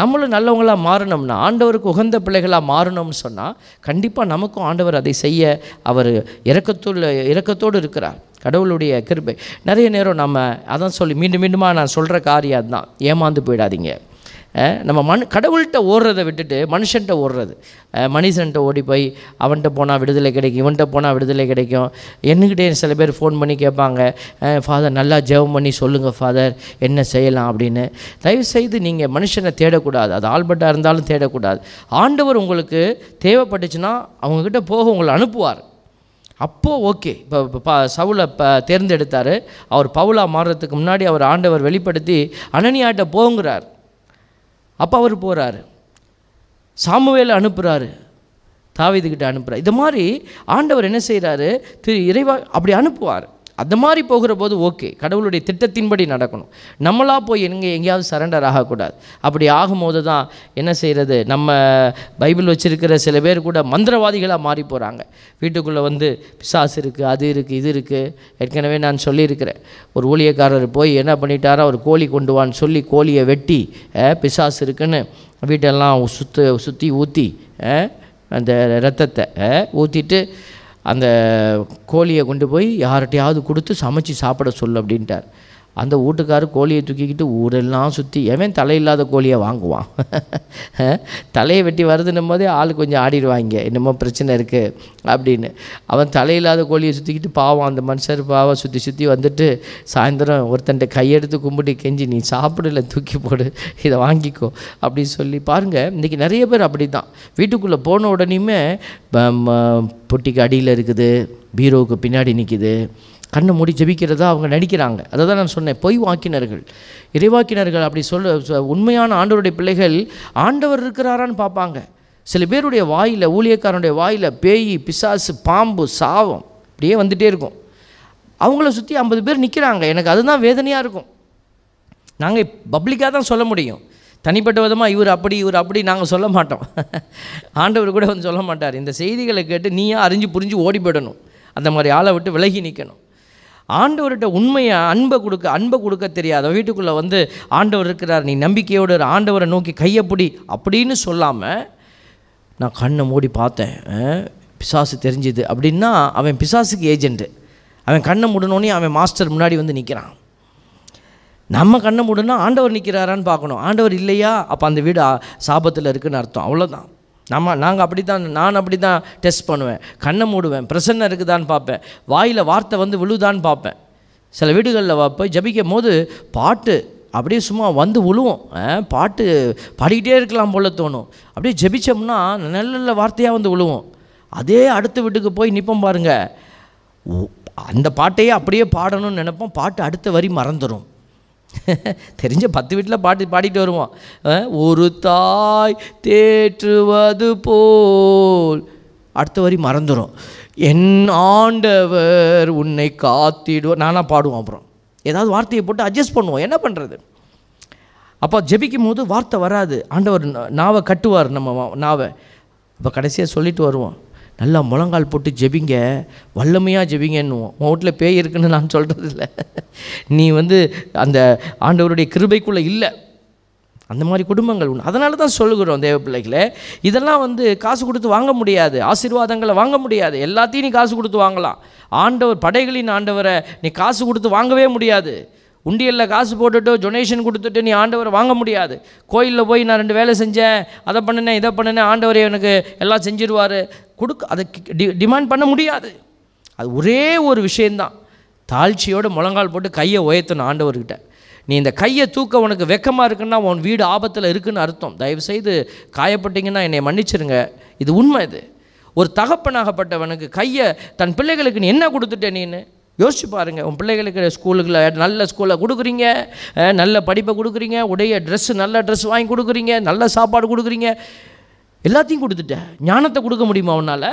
நம்மளும் நல்லவங்களாக மாறணும்னா, ஆண்டவருக்கு உகந்த பிள்ளைகளாக மாறணும்னு சொன்னால் கண்டிப்பாக நமக்கும் ஆண்டவர் அதை செய்ய அவர் இரக்கத்தோடு இருக்கிறார். கடவுளுடைய கிருபை. நிறைய நேரம் நம்ம அதான் சொல்லி மீண்டும் நான் சொல்கிற காரியம் அதுதான், ஏமாந்து போயிடாதீங்க. நம்ம கடவுள்கிட்ட ஓடுறதை விட்டுட்டு மனுஷன்கிட்ட ஓடுறது. மனுஷன்கிட்ட ஓடி போய் அவன்கிட்ட போனால் விடுதலை கிடைக்கும், இவன்கிட்ட போனால் விடுதலை கிடைக்கும். என்னக்கிட்டே சில பேர் ஃபோன் பண்ணி கேட்பாங்க, ஃபாதர் நல்லா ஜெபம் பண்ணி சொல்லுங்கள் ஃபாதர் என்ன செய்யலாம் அப்படின்னு. தயவுசெய்து நீங்கள் மனுஷனை தேடக்கூடாது, அது ஆல்பர்ட்டாக இருந்தாலும் தேடக்கூடாது. ஆண்டவர் உங்களுக்கு தேவைப்பட்டுச்சுன்னா அவங்கக்கிட்ட போக உங்களை அனுப்புவார். அப்போது ஓகே. இப்போ சவுலை தேர்ந்தெடுத்தார், அவர் பவுலாக மாறுறதுக்கு முன்னாடி அவர் ஆண்டவர் வெளிப்படுத்தி அனனியாட்ட போங்கிறார். அப்போ அவர் போகிறார், சாமுவேலை அனுப்புகிறாரு, தாவீதுகிட்ட அனுப்புகிறார். இது மாதிரி ஆண்டவர் என்ன செய்கிறாரு, திரு இறைவா அப்படி அனுப்புவார். அந்த மாதிரி போகிற போது ஓகே, கடவுளுடைய திட்டத்தின்படி நடக்கணும். நம்மளாக போய் எங்கேயாவது சரண்டர் ஆகக்கூடாது. அப்படி ஆகும்போது தான் என்ன செய்கிறது, நம்ம பைபிள் வச்சுருக்கிற சில பேர் கூட மந்திரவாதிகளாக மாறி போகிறாங்க. வீட்டுக்குள்ளே வந்து பிசாசு இருக்குது, அது இருக்குது, இது இருக்குது. ஏற்கனவே நான் சொல்லியிருக்கிறேன், ஒரு ஊழியக்காரர் போய் என்ன பண்ணிட்டாரா, ஒரு கோழி கொண்டு வான்னு சொல்லி கோழியை வெட்டி பிசாசு இருக்குன்னு வீட்டெல்லாம் சுற்றி ஊற்றி அந்த ரத்தத்தை ஊற்றிட்டு அந்த கோழியை கொண்டு போய் யார்கிட்டையாவது கொடுத்து சமைச்சு சாப்பிட சொல்லு அப்படின்ட்டார். அந்த வீட்டுக்காரர் கோழியை தூக்கிக்கிட்டு ஊரெல்லாம் சுற்றி, எவன் தலையில்லாத கோழியை வாங்குவான்? தலையை வெட்டி வருதுன்னும் போதே ஆள் கொஞ்சம் ஆடிடுவாங்க, என்னமோ பிரச்சனை இருக்குது அப்படின்னு. அவன் தலையில்லாத கோழியை சுற்றிக்கிட்டு பாவம் அந்த மனுஷர் பாவம் சுற்றி சுற்றி வந்துட்டு சாயந்தரம் ஒருத்தன்ட்ட கையெடுத்து கும்பிட்டு கெஞ்சி, நீ சாப்பிடல, தூக்கி போடு, இதை வாங்கிக்கோ அப்படின்னு சொல்லி. பாருங்கள், இன்றைக்கி நிறைய பேர் அப்படி தான். வீட்டுக்குள்ளே போன உடனேயுமே பொட்டிக்கு அடியில் இருக்குது, பீரோவுக்கு பின்னாடி நிற்கிது, கண்ணை மூடி ஜெபிக்கிறதா அவங்க நடிக்கிறாங்க. அதை தான் நான் சொன்னேன், பொய் வாக்கினர்கள், இறைவாக்கினர்கள். அப்படி சொல்ல உண்மையான ஆண்டவருடைய பிள்ளைகள் ஆண்டவர் இருக்கிறாரான்னு பார்ப்பாங்க. சில பேருடைய வாயில், ஊழியக்காரனுடைய வாயில் பேய், பிசாசு, பாம்பு, சாவம் அப்படியே வந்துகிட்டே இருக்கும். அவங்கள சுற்றி 50 பேர் நிற்கிறாங்க. எனக்கு அதுதான் வேதனையாக இருக்கும். நாங்கள் பப்ளிக்காக தான் சொல்ல முடியும், தனிப்பட்ட விதமாக இவர் அப்படி நாங்கள் சொல்ல மாட்டோம். ஆண்டவர் கூட வந்து சொல்ல மாட்டார். இந்த செய்திகளை கேட்டு நீயா அறிஞ்சு புரிஞ்சு ஓடி போயிடணும், அந்த மாதிரி ஆளை விட்டு விலகி நிற்கணும். ஆண்டவர்கிட்ட உண்மையை அன்பை கொடுக்க தெரியாத வீட்டுக்குள்ளே வந்து ஆண்டவர் இருக்கிறார், நீ நம்பிக்கையோடு ஆண்டவரை நோக்கி கையப்படி அப்படின்னு சொல்லாமல், நான் கண்ணை மூடி பார்த்தேன் பிசாசு தெரிஞ்சுது அப்படின்னா அவன் பிசாசுக்கு ஏஜென்ட்டு. அவன் கண்ணை மூடணுன்னே அவன் மாஸ்டர் முன்னாடி வந்து நிற்கிறான். நம்ம கண்ணை மூடுனா ஆண்டவர் நிற்கிறாரான்னு பார்க்கணும். ஆண்டவர் இல்லையா, அப்போ அந்த வீடு சாபத்தில் இருக்குதுன்னு அர்த்தம். அவ்வளோதான். நாங்கள் அப்படி தான், நான் அப்படி தான் டெஸ்ட் பண்ணுவேன். கண்ணை மூடுவேன், பிரச்சனை இருக்குதான்னு பார்ப்பேன், வாயில் வார்த்தை வந்து விழுதான்னு பார்ப்பேன். சில வீடுகளில் போய் ஜபிக்கும் போது பாட்டு அப்படியே சும்மா வந்து விழுவோம். பாட்டு பாடிக்கிட்டே இருக்கலாம் போல தோணும். அப்படியே ஜபித்தோம்னா நல்ல நல்ல வார்த்தையாக வந்து விழுவோம். அதே அடுத்த வீட்டுக்கு போய் நிற்போம் பாருங்கள், அந்த பாட்டையே அப்படியே பாடணும்னு நினைப்போம். பாட்டு அடுத்த வரி மறந்துடும். தெரிஞ்ச 10 வீட்டில் பாடிட்டு வருவோம், ஒரு தாய் தேற்றுவது போல், அடுத்த வரி மறந்துடும். என் ஆண்டவர் உன்னை காத்திடுவோம், நானாக பாடுவோம். அப்புறம் ஏதாவது வார்த்தையை போட்டு அட்ஜஸ்ட் பண்ணுவோம். என்ன பண்ணுறது? அப்போ ஜெபிக்கும் போது வார்த்தை வராது. ஆண்டவர் நாவை கட்டுவார், நம்ம நாவை. இப்போ கடைசியாக சொல்லிட்டு வருவோம், நல்லா முழங்கால் போட்டு ஜெபிங்க, வல்லமையாக ஜெபிங்கன்னுவோம். உன் வீட்டில் பேய் இருக்குன்னு நான் சொல்கிறது இல்லை, நீ வந்து அந்த ஆண்டவருடைய கிருபைக்குள்ளே இல்லை. அந்த மாதிரி குடும்பங்கள் உண்டு. அதனால தான் சொல்லுகிறோம் தேவ பிள்ளைகளே, இதெல்லாம் வந்து காசு கொடுத்து வாங்க முடியாது, ஆசீர்வாதங்களை வாங்க முடியாது. எல்லாத்தையும் நீ காசு கொடுத்து வாங்கலாம். ஆண்டவர் படைகளின் ஆண்டவரை நீ காசு கொடுத்து வாங்கவே முடியாது. உண்டியலில் காசு போட்டுட்டு டொனேஷன் கொடுத்துட்டு நீ ஆண்டவரை வாங்க முடியாது. கோயிலில் போய் நான் 2 வேலை செஞ்சேன், அதை பண்ணினேன், இதை பண்ணினேன், ஆண்டவரை எனக்கு எல்லாம் செஞ்சிருவார், கொடுக்க அதை டிமாண்ட் பண்ண முடியாது. அது ஒரே ஒரு விஷயந்தான், தாழ்ச்சியோடு முழங்கால் போட்டு கையை உயர்த்தணும் ஆண்டவர்கிட்ட. நீ இந்த கையை தூக்க உனக்கு வெக்கமாக இருக்குன்னா உன் வீடு ஆபத்தில் இருக்குதுன்னு அர்த்தம். தயவுசெய்து காயப்பட்டீங்கன்னா என்னை மன்னிச்சிருங்க, இது உண்மை. இது ஒரு தகப்பனாகப்பட்டவனுக்கு கையை தன் பிள்ளைகளுக்கு நீ என்ன கொடுத்துட்டே நீன்னு யோசிச்சு பாருங்கள். உன் பிள்ளைகளுக்கு ஸ்கூலுக்குள்ள நல்ல ஸ்கூலில் கொடுக்குறீங்க, நல்ல படிப்பை கொடுக்குறீங்க, உடைய ட்ரெஸ்ஸு நல்ல ட்ரெஸ் வாங்கி கொடுக்குறீங்க, நல்ல சாப்பாடு கொடுக்குறீங்க, எல்லாத்தையும் கொடுத்துட்டேன். ஞானத்தை கொடுக்க முடியுமா அவனால்?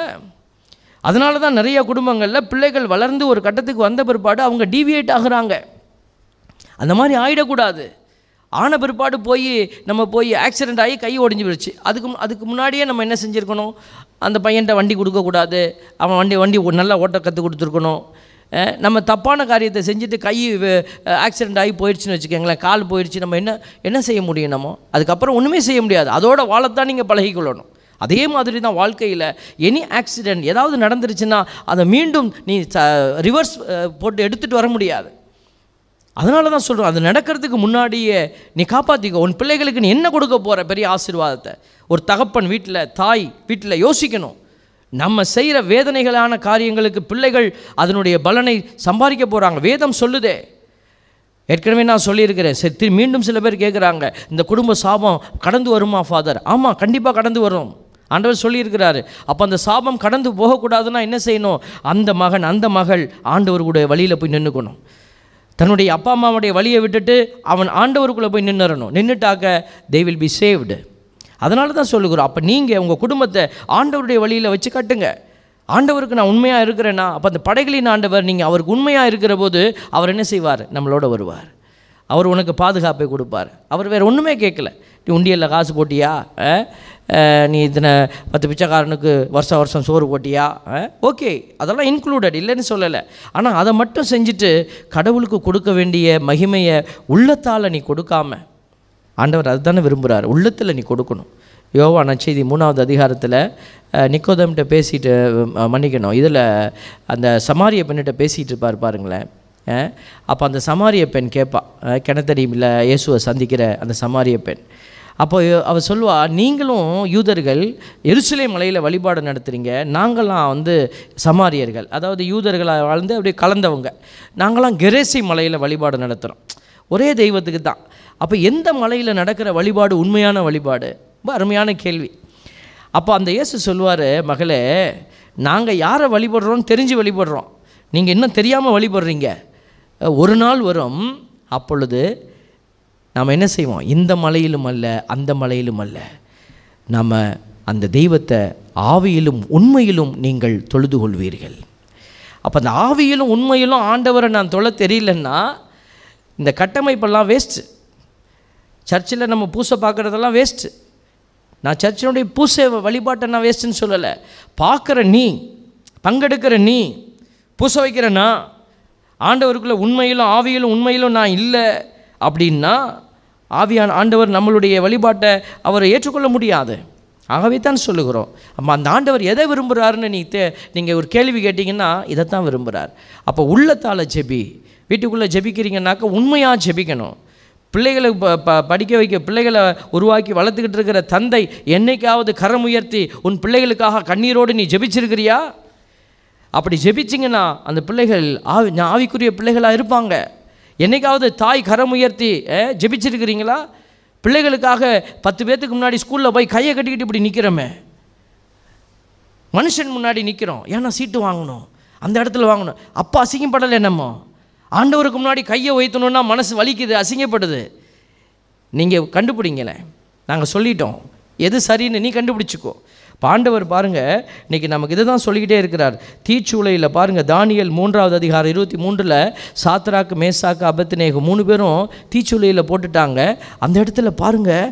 அதனால தான் நிறைய குடும்பங்களில் பிள்ளைகள் வளர்ந்து ஒரு கட்டத்துக்கு வந்த பிற்பாடு அவங்க டீவியேட் ஆகுறாங்க. அந்த மாதிரி ஆகிடக்கூடாது. ஆன பிற்பாடு போய் நம்ம போய் ஆக்சிடெண்ட் ஆகி கை ஒடிஞ்சு போயிடுச்சு, அதுக்கு முன்னாடியே நம்ம என்ன செஞ்சுருக்கணும், அந்த பையன்கிட்ட வண்டி கொடுக்கக்கூடாது, அவன் வண்டி நல்லா ஓட்ட கற்றுக் கொடுத்துருக்கணும். நம்ம தப்பான காரியத்தை செஞ்சுட்டு கை ஆக்சிடெண்ட் ஆகி போயிடுச்சுன்னு வச்சுக்கோங்களேன், கால் போயிடுச்சு, நம்ம என்ன செய்ய முடியும்? நம்ம அதுக்கப்புறம் ஒன்றுமே செய்ய முடியாது. அதோட வாழத்தான் நீங்கள் பழகிக்கொள்ளணும். அதே மாதிரி தான் வாழ்க்கையில் எனி ஆக்சிடெண்ட் ஏதாவது நடந்துருச்சுன்னா அதை மீண்டும் நீ ரிவர்ஸ் போட்டு எடுத்துகிட்டு வர முடியாது. அதனால தான் சொல்கிறோம், அது நடக்கிறதுக்கு முன்னாடியே நீ காப்பாற்றிக்கோ. உன் பிள்ளைகளுக்கு நீ என்ன கொடுக்க போகிற பெரிய ஆசீர்வாதத்தை ஒரு தகப்பன் வீட்டில், தாய் வீட்டில் யோசிக்கணும். நம்ம செய்கிற வேதனைகளான காரியங்களுக்கு பிள்ளைகள் அதனுடைய பலனை சம்பாதிக்க போகிறாங்க. வேதம் சொல்லுதே, ஏற்கனவே நான் சொல்லியிருக்கிறேன். சரி, மீண்டும் சில பேர் கேட்குறாங்க, இந்த குடும்ப சாபம் கடந்து வருமா ஃபாதர்? ஆமாம், கண்டிப்பாக கடந்து வரும். ஆண்டவர் சொல்லியிருக்கிறாரு. அப்போ அந்த சாபம் கடந்து போகக்கூடாதுன்னா என்ன செய்யணும்? அந்த மகன், அந்த மகள் ஆண்டவருடைய வழியில் போய் நின்றுக்கணும். தன்னுடைய அப்பா அம்மாவுடைய வழியை விட்டுட்டு அவன் ஆண்டவருக்குள்ளே போய் நின்றுறணும். நின்றுட்டாக்க they will be saved. அதனால தான் சொல்லுகிறோம். அப்போ நீங்கள் உங்கள் குடும்பத்தை ஆண்டவருடைய வழியில் வச்சு கட்டுங்க. ஆண்டவருக்கு நான் உண்மையாக இருக்கிறேன்னா, அப்போ அந்த படைகளின் ஆண்டவர் நீங்கள் அவருக்கு உண்மையாக இருக்கிற போது அவர் என்ன செய்வார்? நம்மளோட வருவார். அவர் உனக்கு பாதுகாப்பை கொடுப்பார். அவர் வேறு ஒன்றுமே கேட்கல. நீ உண்டியலில் காசு போட்டியா? நீ இத்தனை 10 பிச்சைக்காரனுக்கு வருஷம் வருஷம் சோறு போட்டியா? ஓகே, அதெல்லாம் இன்க்ளூடட், இல்லைன்னு சொல்லலை. ஆனால் அதை மட்டும் செஞ்சுட்டு கடவுளுக்கு கொடுக்க வேண்டிய மகிமையை உள்ளத்தால் நீ கொடுக்காம, ஆண்டவர் அதுதானே விரும்புகிறார், உள்ளத்தில் நீ கொடுக்கணும். யோவான் நற்செய்தி 3ஆம் அதிகாரத்தில் நிக்கோதேமுகிட்ட பேசிட்டு, மன்னிக்கணும், இதில் அந்த சமாரிய பெண்ணிட்ட பேசிகிட்டு இருப்பார் பாருங்களேன். அப்போ அந்த சமாரிய பெண் கேட்பா, கிணத்தடியில் இயேசுவை சந்திக்கிற அந்த சமாரிய பெண். அப்போ அவர் சொல்லுவா, நீங்களும் யூதர்கள் எருசலேம் மலையில் வழிபாடு நடத்துகிறீங்க, நாங்கள்லாம் சமாரியர்கள், அதாவது யூதர்களாக வாழ்ந்து அப்படியே கலந்தவங்க, நாங்களாம் கெரேசி மலையில் வழிபாடு நடத்துகிறோம். ஒரே தெய்வத்துக்கு தான். அப்போ எந்த மலையில் நடக்கிற வழிபாடு உண்மையான வழிபாடு? ரொம்ப அருமையான கேள்வி. அப்போ அந்த இயேசு சொல்லுவார், மகளே, நாங்கள் யாரை வழிபடுறோன்னு தெரிஞ்சு வழிபடுறோம், நீங்கள் இன்னும் தெரியாமல் வழிபடுறீங்க. ஒரு நாள் வரும், அப்பொழுது நாம் என்ன செய்வோம்? இந்த மலையிலும் அல்ல, அந்த மலையிலும் அல்ல, நாம் அந்த தெய்வத்தை ஆவியிலும் உண்மையிலும் நீங்கள் தொழுது கொள்வீர்கள். அப்போ அந்த ஆவியிலும் உண்மையிலும் ஆண்டவரை நான் தொழ தெரியலன்னா இந்த கட்டமைப்பெல்லாம் வேஸ்ட்டு. சர்ச்சில் நம்ம பூசை பார்க்குறதெல்லாம் வேஸ்ட்டு. நான் சர்ச்சினுடைய பூசை வழிபாட்டை நான் வேஸ்ட்டுன்னு சொல்லலை. பார்க்குற நீ, பங்கெடுக்கிற நீ, பூசை வைக்கிறேன்னா ஆண்டவருக்குள்ளே உண்மையிலும் ஆவியிலும் உண்மையிலும் நான் இல்லை அப்படின்னா ஆவியான ஆண்டவர் நம்மளுடைய வழிபாட்டை அவரை ஏற்றுக்கொள்ள முடியாது. ஆகவே தான் சொல்லுகிறோம். அப்போ அந்த ஆண்டவர் எதை விரும்புகிறாருன்னு நீங்கள் ஒரு கேள்வி கேட்டிங்கன்னா இதைத்தான் விரும்புகிறார். அப்போ உள்ளத்தால் ஜெபி. வீட்டுக்குள்ளே ஜெபிக்கிறீங்கன்னாக்கா உண்மையாக ஜெபிக்கணும். பிள்ளைகளை படிக்க வைக்க, பிள்ளைகளை உருவாக்கி வளர்த்துக்கிட்டு இருக்கிற தந்தை, என்னைக்காவது கரம் உயர்த்தி உன் பிள்ளைகளுக்காக கண்ணீரோடு நீ ஜெபிச்சிருக்கிறியா? அப்படி ஜெபிச்சிங்கன்னா அந்த பிள்ளைகள் ஆவிக்குரிய பிள்ளைகளாக இருப்பாங்க. என்றைக்காவது தாய் கரம் உயர்த்தி ஜெபிச்சிருக்கிறீங்களா? பிள்ளைகளுக்காக 10 பேர்த்துக்கு முன்னாடி ஸ்கூலில் போய் கையை கட்டிக்கிட்டு இப்படி நிற்கிறோமே, மனுஷன் முன்னாடி நிற்கிறோம், ஏன்னா சீட்டு வாங்கணும், அந்த இடத்துல வாங்கணும். அப்பா அசிங்கப்படலை என்னமோ? ஆண்டவருக்கு முன்னாடி கையை உயர்த்தணுன்னா மனசு வலிக்குது, அசிங்கப்படுது. நீங்கள் கண்டுபிடிங்களேன், நாங்கள் சொல்லிட்டோம், எது சரின்னு நீ கண்டுபிடிச்சிக்கோ. இப்போ ஆண்டவர் பாருங்கள், இன்றைக்கி நமக்கு இதை தான் சொல்லிக்கிட்டே இருக்கிறார். தீச்சூளையில் பாருங்கள், தானியல் 3ஆம் அதிகாரம் 23ல் சாத்ராக்கு, மேசாக்கு, அபேத்நேகோ 3 பேரும் தீச்சூளையில் போட்டுட்டாங்க. அந்த இடத்துல பாருங்கள்,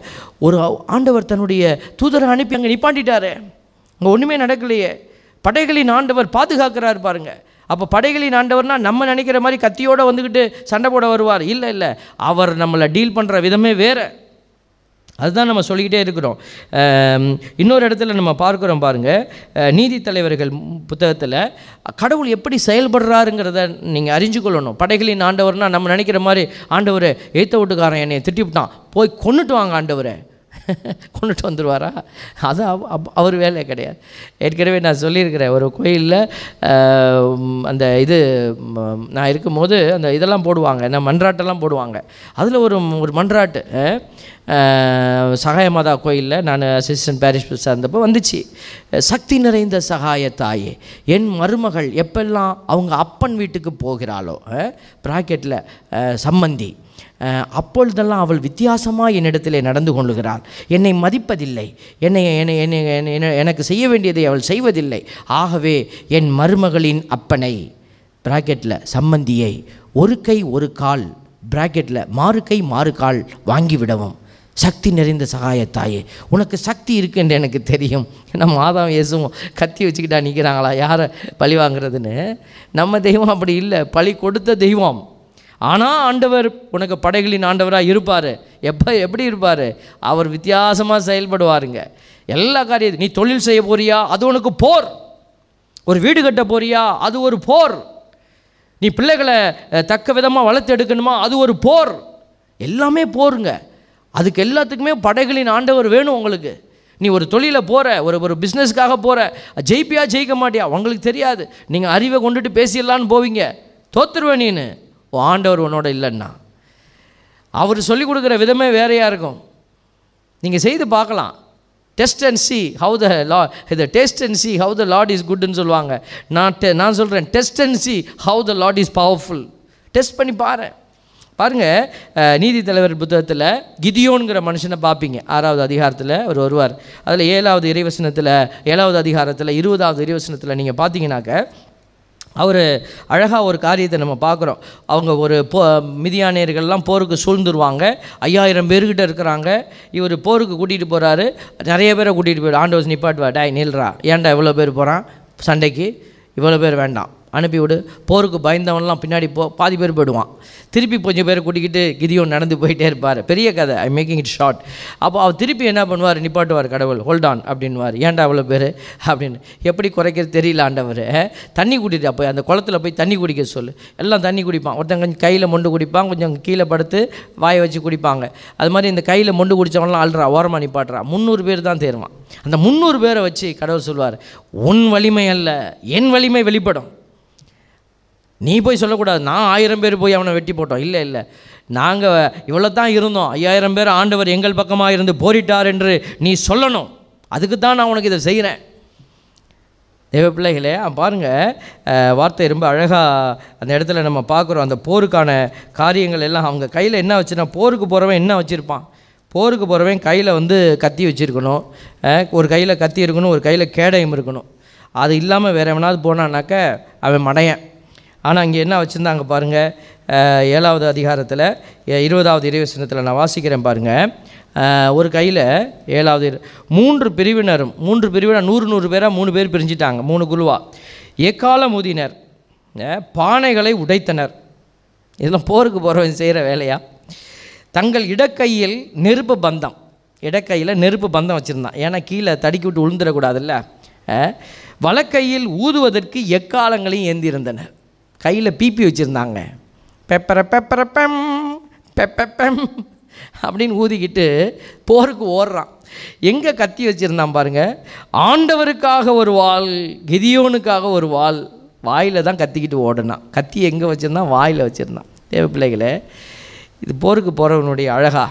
ஒரு ஆண்டவர் தன்னுடைய தூதரை அனுப்பி அங்கே நிப்பாண்டிட்டார். அங்கே ஒன்றுமே நடக்கலையே. படைகளின் ஆண்டவர் பாதுகாக்கிறார் பாருங்கள். அப்போ படைகளின் ஆண்டவர்னால் நம்ம நினைக்கிற மாதிரி கத்தியோடு வந்துக்கிட்டு சண்டை போட வருவார்? இல்லை இல்லை, அவர் நம்மளை டீல் பண்ணுற விதமே வேறு. அதுதான் நம்ம சொல்லிக்கிட்டே இருக்கிறோம். இன்னொரு இடத்துல நம்ம பார்க்குறோம் பாருங்கள், நீதி தலைவர்கள் புத்தகத்தில் கடவுள் எப்படி செயல்படுறாருங்கிறத நீங்கள் அறிஞ்சு கொள்ளணும். படைகளின் ஆண்டவர்னால் நம்ம நினைக்கிற மாதிரி ஆண்டவர் ஏற்ற வீட்டுக்காரன் என்னை திட்டிவிட்டான், போய் கொண்டுட்டு வாங்க ஆண்டவரை, கொண்டுட்டு வந்துடுவாரா? அது அவர் வேலை கிடையாது. ஏற்கனவே நான் சொல்லியிருக்கிறேன், ஒரு கோயிலில் அந்த இது நான் இருக்கும்போது அந்த இதெல்லாம் போடுவாங்க, நான் மன்றாட்டெல்லாம் போடுவாங்க. அதில் ஒரு மன்றாட்டு சகாயமாதா கோயிலில் நான் அசிஸ்டன்ட் பேரிஷ் சார்ந்தப்போ வந்துச்சு. சக்தி நிறைந்த சகாய தாயே, என் மருமகள் எப்பெல்லாம் அவங்க அப்பன் வீட்டுக்கு போகிறாளோ, பிராக்கெட்டில் சம்மந்தி, அப்பொழுதெல்லாம் அவள் வித்தியாசமாக என்னிடத்திலே நடந்து கொள்ளுகிறாள், என்னை மதிப்பதில்லை, எனக்கு செய்ய வேண்டியதை அவள் செய்வதில்லை. ஆகவே என் மருமகளின் அப்பனை, பிராக்கெட்டில் சம்மந்தியை, ஒரு கை ஒரு கால், பிராக்கெட்டில் மாறு கை மாறு கால் வாங்கிவிடவும். சக்தி நிறைந்த சகாயத்தாயே, உனக்கு சக்தி இருக்குன்னு எனக்கு தெரியும். ஏன்னா மாதம் இயேசுவும் கத்தி வச்சுக்கிட்டா நிற்கிறாங்களா யாரை பழி வாங்குறதுன்னு. நம்ம தெய்வம் அப்படி இல்லை, பழி கொடுத்த தெய்வம். ஆனால் ஆண்டவர் உனக்கு படைகளின் ஆண்டவராக இருப்பார். எப்படி இருப்பார்? அவர் வித்தியாசமாக செயல்படுவாருங்க. எல்லா காரியத்தையும், நீ தொழில் செய்ய போறியா, அது உனக்கு போர். ஒரு வீடு கட்ட போறியா, அது ஒரு போர். நீ பிள்ளைகளை தக்க விதமாக வளர்த்து எடுக்கணுமா, அது ஒரு போர். எல்லாமே போருங்க. அதுக்கு எல்லாத்துக்குமே படைகளின் ஆண்டவர் வேணும். உங்களுக்கு நீ ஒரு தொழிலை போகிற, ஒரு பிஸ்னஸ்க்காக போகிற, ஜெயிப்பியா ஜெயிக்க மாட்டியா உங்களுக்கு தெரியாது. நீங்கள் அறிவை கொண்டுட்டு பேசிடலான்னு போவீங்க, தோத்துருவேன். நீனு ஆண்டவர் உன்னோட இல்லைன்னா அவர் சொல்லிக் கொடுக்குற விதமே வேறையாக இருக்கும். நீங்கள் செய்து பார்க்கலாம். Test and see how the Lord is குட்னு சொல்லுவாங்க. நான் சொல்கிறேன், test and see how the Lord is powerful. Test பண்ணி பாருங்கள். நீதி தலைவர் புத்தகத்தில் கிதியோனுங்கிற மனுஷனை பார்ப்பீங்க. 6வது அதிகாரத்தில் அவர் வருவார். அதில் 7வது அதிகாரத்தில் 20வது இறைவசனத்தில் நீங்கள் பார்த்தீங்கன்னாக்க அவர் அழகாக ஒரு காரியத்தை நம்ம பார்க்குறோம். அவங்க ஒரு மிதியானியர்கள்லாம் போருக்கு சூழ்ந்துருவாங்க. 5000 பேர்கிட்ட இருக்கிறாங்க. இவர் போருக்கு கூட்டிகிட்டு போகிறாரு. நிறைய பேரை கூட்டிகிட்டு போயிடும். ஆண்டவர் நிப்பாட்டுவா, டாய் நீல்ரா, ஏன்டா இவ்வளோ பேர் போகிறான் சண்டைக்கு, இவ்வளோ பேர் வேண்டாம், அனுப்பிவிடு. போருக்கு பயந்தவன்லாம் பின்னாடி பாதி பேர் போயிடுவான். திருப்பி கொஞ்சம் பேர் கூட்டிக்கிட்டு கிதியோன் நடந்து போயிட்டே இருப்பார். பெரிய கதை, ஐ மேக்கிங் இட் ஷார்ட். அப்போ அவர் திருப்பி என்ன பண்ணுவார், நிப்பாட்டுவார் கடவுள், ஹோல்ட் ஆன் அப்படின்வார். ஏன்டா அவ்வளோ பேர் அப்படின்னு எப்படி குறைக்கிறது தெரியல ஆண்டவர். தண்ணி குடிட்டு அப்போ அந்த குளத்தில் போய் தண்ணி குடிக்க சொல்லு. எல்லாம் தண்ணி குடிப்பான். ஒருத்தன் கொஞ்சம் கையில் மொண்டு குடிப்பான், கொஞ்சம் கீழே படுத்து வாயை வச்சு குடிப்பாங்க. அது மாதிரி இந்த கையில் மொண்டு குடித்தவனலாம் அழுறா, ஓரமாக நிப்பாட்டுறா. 300 பேர் தான் தேருவான். அந்த 300 பேரை வச்சு கடவுள் சொல்வார், உன் வலிமை அல்ல என் வலிமை வெளிப்படும். நீ போய் சொல்லக்கூடாது, நான் 1000 பேர் போய் அவனை வெட்டி போட்டோம். இல்லை இல்லை, நாங்கள் இவ்வளோ தான் இருந்தோம், 5000 பேர் ஆண்டவர் எங்கள் பக்கமாக இருந்து போரிட்டார் என்று நீ சொல்லணும். அதுக்கு தான் நான் உனக்கு இதை செய்கிறேன். தேவ பிள்ளைகளே, பாருங்கள், வார்த்தை ரொம்ப அழகாக அந்த இடத்துல நம்ம பார்க்குறோம். அந்த போருக்கான காரியங்கள் எல்லாம் அவங்க கையில் என்ன வச்சுனா, போருக்கு போகிறவன் என்ன வச்சுருப்பான், போருக்கு போகிறவன் கையில் கத்தி வச்சுருக்கணும். ஒரு கையில் கத்தி இருக்கணும், ஒரு கையில் கேடயம் இருக்கணும். அது இல்லாமல் வேறு எவனாவது போனான்னாக்க அவன் மடையன். ஆனால் இங்கே என்ன வச்சுருந்தாங்க பாருங்கள். 7வது அதிகாரத்தில் 20வது இறைவசனத்தில் நான் வாசிக்கிறேன் பாருங்கள். ஒரு கையில் 3 பிரிவினர் 100 பேராக 3 பேர் பிரிஞ்சிட்டாங்க, 3 குழுவா. எக்காலம் ஊதினர், பானைகளை உடைத்தனர். இதெல்லாம் போருக்கு போகிறவன் செய்கிற வேலையா. தங்கள் இடக்கையில் நெருப்பு பந்தம், இடக்கையில் நெருப்பு பந்தம் வச்சுருந்தான். ஏன்னா கீழே தடுக்கி விட்டு விழுந்துடக்கூடாதுல்ல. வலக்கையில் ஊதுவதற்கு எக்காலங்களையும் ஏந்தியிருந்தனர். கையில் பீப்பி வச்சுருந்தாங்க. பெப்பரை பெப்பரை பெம் பெப்பெம் அப்படின்னு ஊதிக்கிட்டு போருக்கு ஓடுறான். எங்கே கத்தி வச்சுருந்தான் பாருங்கள். ஆண்டவருக்காக ஒரு வாள், கிதியோனுக்காக ஒரு வாள். வாயில் தான் கத்திக்கிட்டு ஓடுனான். கத்தி எங்கே வச்சுருந்தான், வாயில் வச்சுருந்தான். தேவ பிள்ளைகளே, இது போருக்கு போகிறவனுடைய அழகா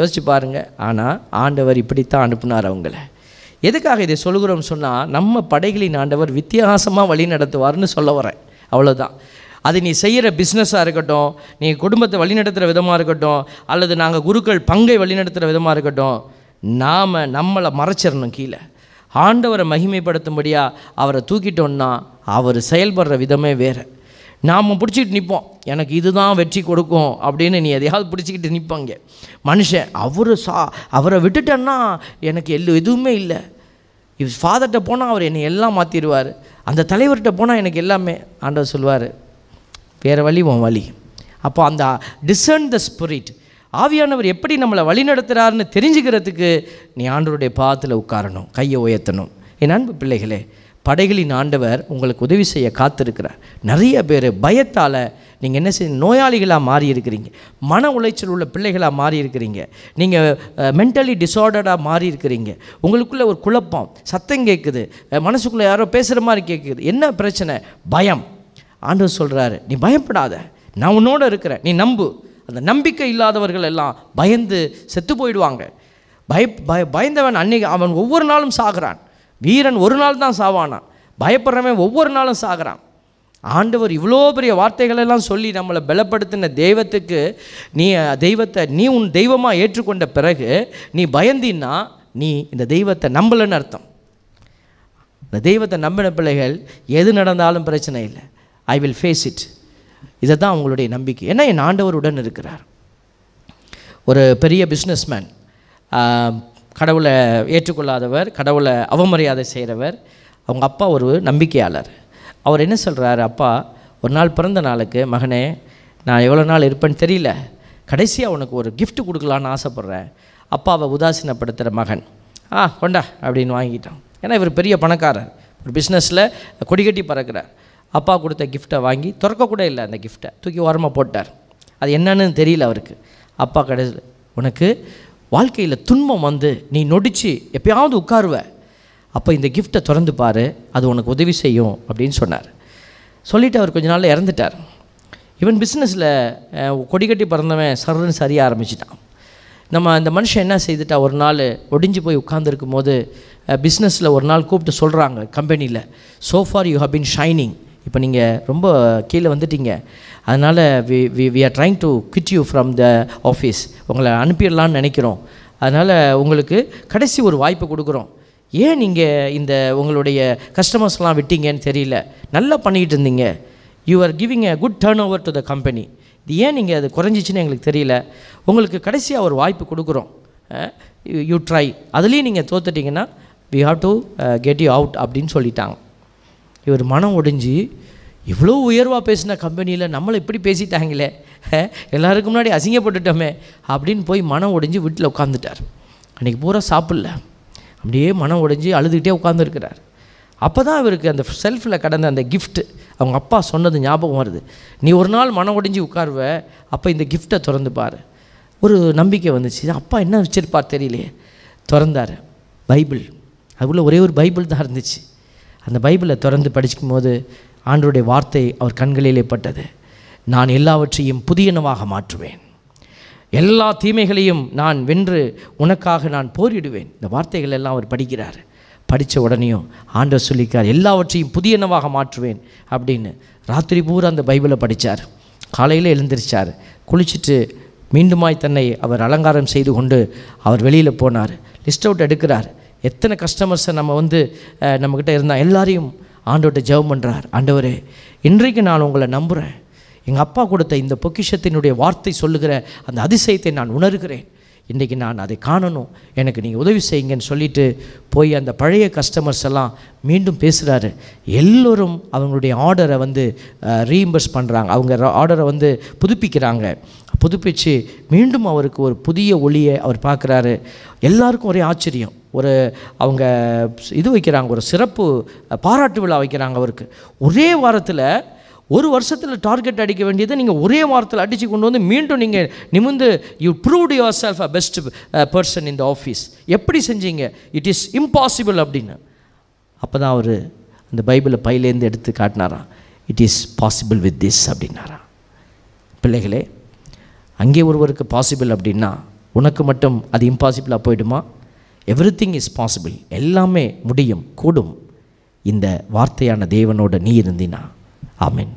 யோசிச்சு பாருங்கள். ஆனால் ஆண்டவர் இப்படித்தான் அனுப்புனார் அவங்கள. எதுக்காக இதை சொல்கிறோம் சொன்னால், நம்ம படைகளின் ஆண்டவர் வித்தியாசமாக வழி நடத்துவார்னு சொல்ல வரேன், அவ்வளோதான். அது நீ செய்கிற பிஸ்னஸாக இருக்கட்டும், நீ குடும்பத்தை வழிநடத்துகிற விதமாக இருக்கட்டும், அல்லது நாங்கள் குருக்கள் பங்கை வழிநடத்துகிற விதமாக இருக்கட்டும், நாம் நம்மளை மறைச்சிடணும். கீழே ஆண்டவரை மகிமைப்படுத்தும்படியாக அவரை தூக்கிட்டோன்னா அவர் செயல்படுற விதமே வேறு. நாம் பிடிச்சிக்கிட்டு நிற்போம், எனக்கு இதுதான் வெற்றி கொடுக்கும் அப்படின்னு நீ எதையாவது பிடிச்சிக்கிட்டு நிற்பாங்க மனுஷன். அவரை விட்டுட்டேன்னா எனக்கு எதுவுமே இல்லை. இவ் ஃபாதர்கிட்ட போனால் அவர் என்னை எல்லாம் மாற்றிடுவார், அந்த தலைவர்கிட்ட போனால் எனக்கு எல்லாமே. ஆண்டவர் சொல்வார், வேறு வழி உன் வழி. அப்போ அந்த டிசர்ன் த ஸ்பிரிட், ஆவியானவர் எப்படி நம்மளை வழி நடத்துகிறாருன்னு தெரிஞ்சுக்கிறதுக்கு நீ ஆண்டவருடைய பாதத்தில் உட்காரணும், கையை உயர்த்தணும். என் அன்பு பிள்ளைகளே, படைகளின் ஆண்டவர் உங்களுக்கு உதவி செய்ய காத்திருக்கிறார். நிறைய பேர் பயத்தால் நீங்கள் என்ன செய்ய, நோயாளிகளாக மாறி இருக்கிறீங்க, மன உளைச்சல் உள்ள பிள்ளைகளாக மாறி இருக்கிறீங்க, நீங்கள் மென்டலி டிஸார்டர்டாக மாறி இருக்கிறீங்க. உங்களுக்குள்ளே ஒரு குழப்பம், சத்தம் கேட்குது, மனசுக்குள்ளே யாரோ பேசுகிற மாதிரி கேட்குது. என்ன பிரச்சனை? பயம். ஆண்டவர் சொல்கிறாரு, நீ பயப்படாத, நான் உன்னோட இருக்கிறேன், நீ நம்பு. அந்த நம்பிக்கை இல்லாதவர்கள் எல்லாம் பயந்து செத்து போயிடுவாங்க. பயந்தவன் அன்னைக்கு அவன் ஒவ்வொரு நாளும் சாகிறான். வீரன் ஒரு நாள் தான் சாவானான், பயப்படுறவன் ஒவ்வொரு நாளும் சாகிறான். ஆண்டவர் இவ்வளோ பெரிய வார்த்தைகளெல்லாம் சொல்லி நம்மளை பலப்படுத்தின தெய்வத்துக்கு நீ உன் தெய்வமாக ஏற்றுக்கொண்ட பிறகு நீ பயந்தின்னா நீ இந்த தெய்வத்தை நம்பலைன்னு அர்த்தம். இந்த தெய்வத்தை நம்பின பிள்ளைகள் எது நடந்தாலும் பிரச்சனை இல்லை. I will face it. இதை தான் அவங்களுடைய நம்பிக்கை. ஏன்னா என் ஆண்டவருடன் இருக்கிறார். ஒரு பெரிய பிஸ்னஸ்மேன், கடவுளை ஏற்றுக்கொள்ளாதவர், கடவுளை அவமரியாதை செய்கிறவர். அவங்க அப்பா ஒரு நம்பிக்கையாளர். அவர் என்ன சொல்கிறாரு, அப்பா ஒரு நாள் பிறந்த நாளுக்கு, மகனே நான் எவ்வளோ நாள் இருப்பேன்னு தெரியல, கடைசியாக உனக்கு ஒரு கிஃப்ட் கொடுக்கலான்னு ஆசைப்பட்றேன். அப்பாவை உதாசீனப்படுத்துகிற மகன், கொண்டா அப்படின்னு வாங்கிட்டான். ஏன்னா இவர் பெரிய பணக்காரர், ஒரு பிஸ்னஸில் கொடிகட்டி பறக்கிறார். அப்பா கொடுத்த கிஃப்ட்டை வாங்கி திறக்கக்கூட இல்லை, அந்த கிஃப்ட்டை தூக்கி ஓரமாக போட்டார். அது என்னன்னு தெரியல அவருக்கு. அப்பா கடைசியில், உனக்கு வாழ்க்கையில் துன்பம் வந்து நீ நொடிச்சு எப்பயாவது உட்காருவ, அப்போ இந்த கிஃப்ட்டை திறந்து பாரு, அது உனக்கு உதவி செய்யும் அப்படின்னு சொன்னார். சொல்லிவிட்டு அவர் கொஞ்ச நாளில் இறந்துட்டார். இவன் பிஸ்னஸில் கொடிக்கட்டி பறந்தவன் சர்ன்னு சரிய ஆரம்பிச்சிட்டான். நம்ம அந்த மனுஷன் என்ன செய்துட்டா, ஒரு நாள் ஒடிஞ்சு போய் உட்காந்துருக்கும் போது பிஸ்னஸில் ஒரு நாள் கூப்பிட்டு சொல்கிறாங்க கம்பெனியில், so far you have been shining, இப்போ நீங்கள் ரொம்ப கீழே வந்துட்டீங்க, அதனால் we are trying to quit you from the office, உங்களை அனுப்பிடலான்னு நினைக்கிறோம், அதனால் உங்களுக்கு கடைசி ஒரு வாய்ப்பு கொடுக்குறோம், ஏன் நீங்கள் இந்த உங்களுடைய கஸ்டமர்ஸ்லாம் விட்டீங்கன்னு தெரியல, நல்லா பண்ணிக்கிட்டு இருந்தீங்க, you are giving a good turn over to the company, இது ஏன் நீங்கள் அது குறைஞ்சிச்சின்னு எங்களுக்கு தெரியல, உங்களுக்கு கடைசியாக ஒரு வாய்ப்பு கொடுக்குறோம், யூ ட்ரை, அதுலேயும் நீங்கள் தோத்துட்டிங்கன்னா we have to get you out அப்படின்னு சொல்லிட்டாங்க. இவர் மனம் ஒடிஞ்சு, இவ்வளோ உயர்வாக பேசின கம்பெனியில் நம்மளை இப்படி பேசிட்டாங்களே, எல்லாருக்கும் முன்னாடி அசிங்கப்பட்டுட்டோமே அப்படின்னு போய் மனம் ஒடிஞ்சு வீட்டில் உட்காந்துட்டார். அன்றைக்கி பூரா சாப்பிடல, அப்படியே மனம் ஒடிஞ்சு அழுதுகிட்டே உட்காந்துருக்கிறார். அப்போ தான் இவருக்கு அந்த செல்ஃபில் கடந்த அந்த கிஃப்ட்டு அவங்க அப்பா சொன்னது ஞாபகம் வருது. நீ ஒரு நாள் மனம் ஒடிஞ்சு உட்காருவ, அப்போ இந்த கிஃப்ட்டை திறந்து பார், ஒரு நம்பிக்கை வந்துச்சு. அப்பா என்ன வச்சுருப்பார் தெரியலையே, திறந்தார் பைபிள். அதுக்குள்ளே ஒரே ஒரு பைபிள் தான் இருந்துச்சு. அந்த பைபிளை திறந்து படிக்கும் போது ஆண்டவருடைய வார்த்தை அவர் கண்களிலே பட்டது. நான் எல்லாவற்றையும் புதியனவாக மாற்றுவேன், எல்லா தீமைகளையும் நான் வென்று உனக்காக நான் போரிடுவேன். இந்த வார்த்தைகள் எல்லாம் அவர் படிக்கிறார். படித்த உடனேயும் ஆண்டவர் சொல்லிக்கார், எல்லாவற்றையும் புதியனவாக மாற்றுவேன் அப்படின்னு. ராத்திரி பூரா அந்த பைபிளை படித்தார். காலையில் எழுந்திரிச்சார், குளிச்சுட்டு மீண்டுமாய் தன்னை அவர் அலங்காரம் செய்து கொண்டு அவர் வெளியில் போனார். லிஸ்ட் அவுட் எடுக்கிறார். எத்தனை கஸ்டமர்ஸை நம்ம நம்மக்கிட்ட இருந்தால் எல்லாரையும் ஆண்டவர்கிட்ட ஜெபம் பண்ணுறார். ஆண்டவரே, இன்றைக்கு நான் உங்களை நம்புகிறேன், எங்கள் அப்பா கொடுத்த இந்த பொக்கிஷத்தினுடைய வார்த்தை சொல்லுகிற அந்த அதிசயத்தை நான் உணர்கிறேன், இன்றைக்கி நான் அதை காணணும், எனக்கு நீங்கள் உதவி செய்யுங்கன்னு சொல்லிவிட்டு போய் அந்த பழைய கஸ்டமர்ஸ் எல்லாம் மீண்டும் பேசுகிறாரு. எல்லோரும் அவங்களுடைய ஆர்டரை ரீஇம்பர்ஸ் பண்ணுறாங்க, அவங்க ஆர்டரை புதுப்பிக்கிறாங்க. புதுப்பித்து மீண்டும் அவருக்கு ஒரு புதிய ஒளியை அவர் பார்க்குறாரு. எல்லாருக்கும் ஒரே ஆச்சரியம். ஒரு அவங்க இது வைக்கிறாங்க, ஒரு சிறப்பு பாராட்டு விழா வைக்கிறாங்க அவருக்கு. ஒரே வாரத்தில், ஒரு வருஷத்தில் டார்கெட் அடிக்க வேண்டியதை நீங்கள் ஒரே வாரத்தில் அடித்து கொண்டு மீண்டும் நீங்கள் நிமிர்ந்து, you proved yourself a best person in the office, எப்படி செஞ்சீங்க, இட் இஸ் இம்பாசிபிள் அப்படின்னு. அப்போ தான் அவர் அந்த பைபிளை பையிலேருந்து எடுத்து காட்டினாராம். It is possible with this அப்படின்னாராம். பிள்ளைகளே, அங்கே ஒருவருக்கு பாசிபிள் அப்படின்னா உனக்கு மட்டும் அது இம்பாசிபிளாக போயிடுமா? எவ்ரிதிங் இஸ் பாசிபிள், எல்லாமே முடியும், கூடும், இந்த வார்த்தையான தேவனோட நீ இருந்தினா. ஆமென்.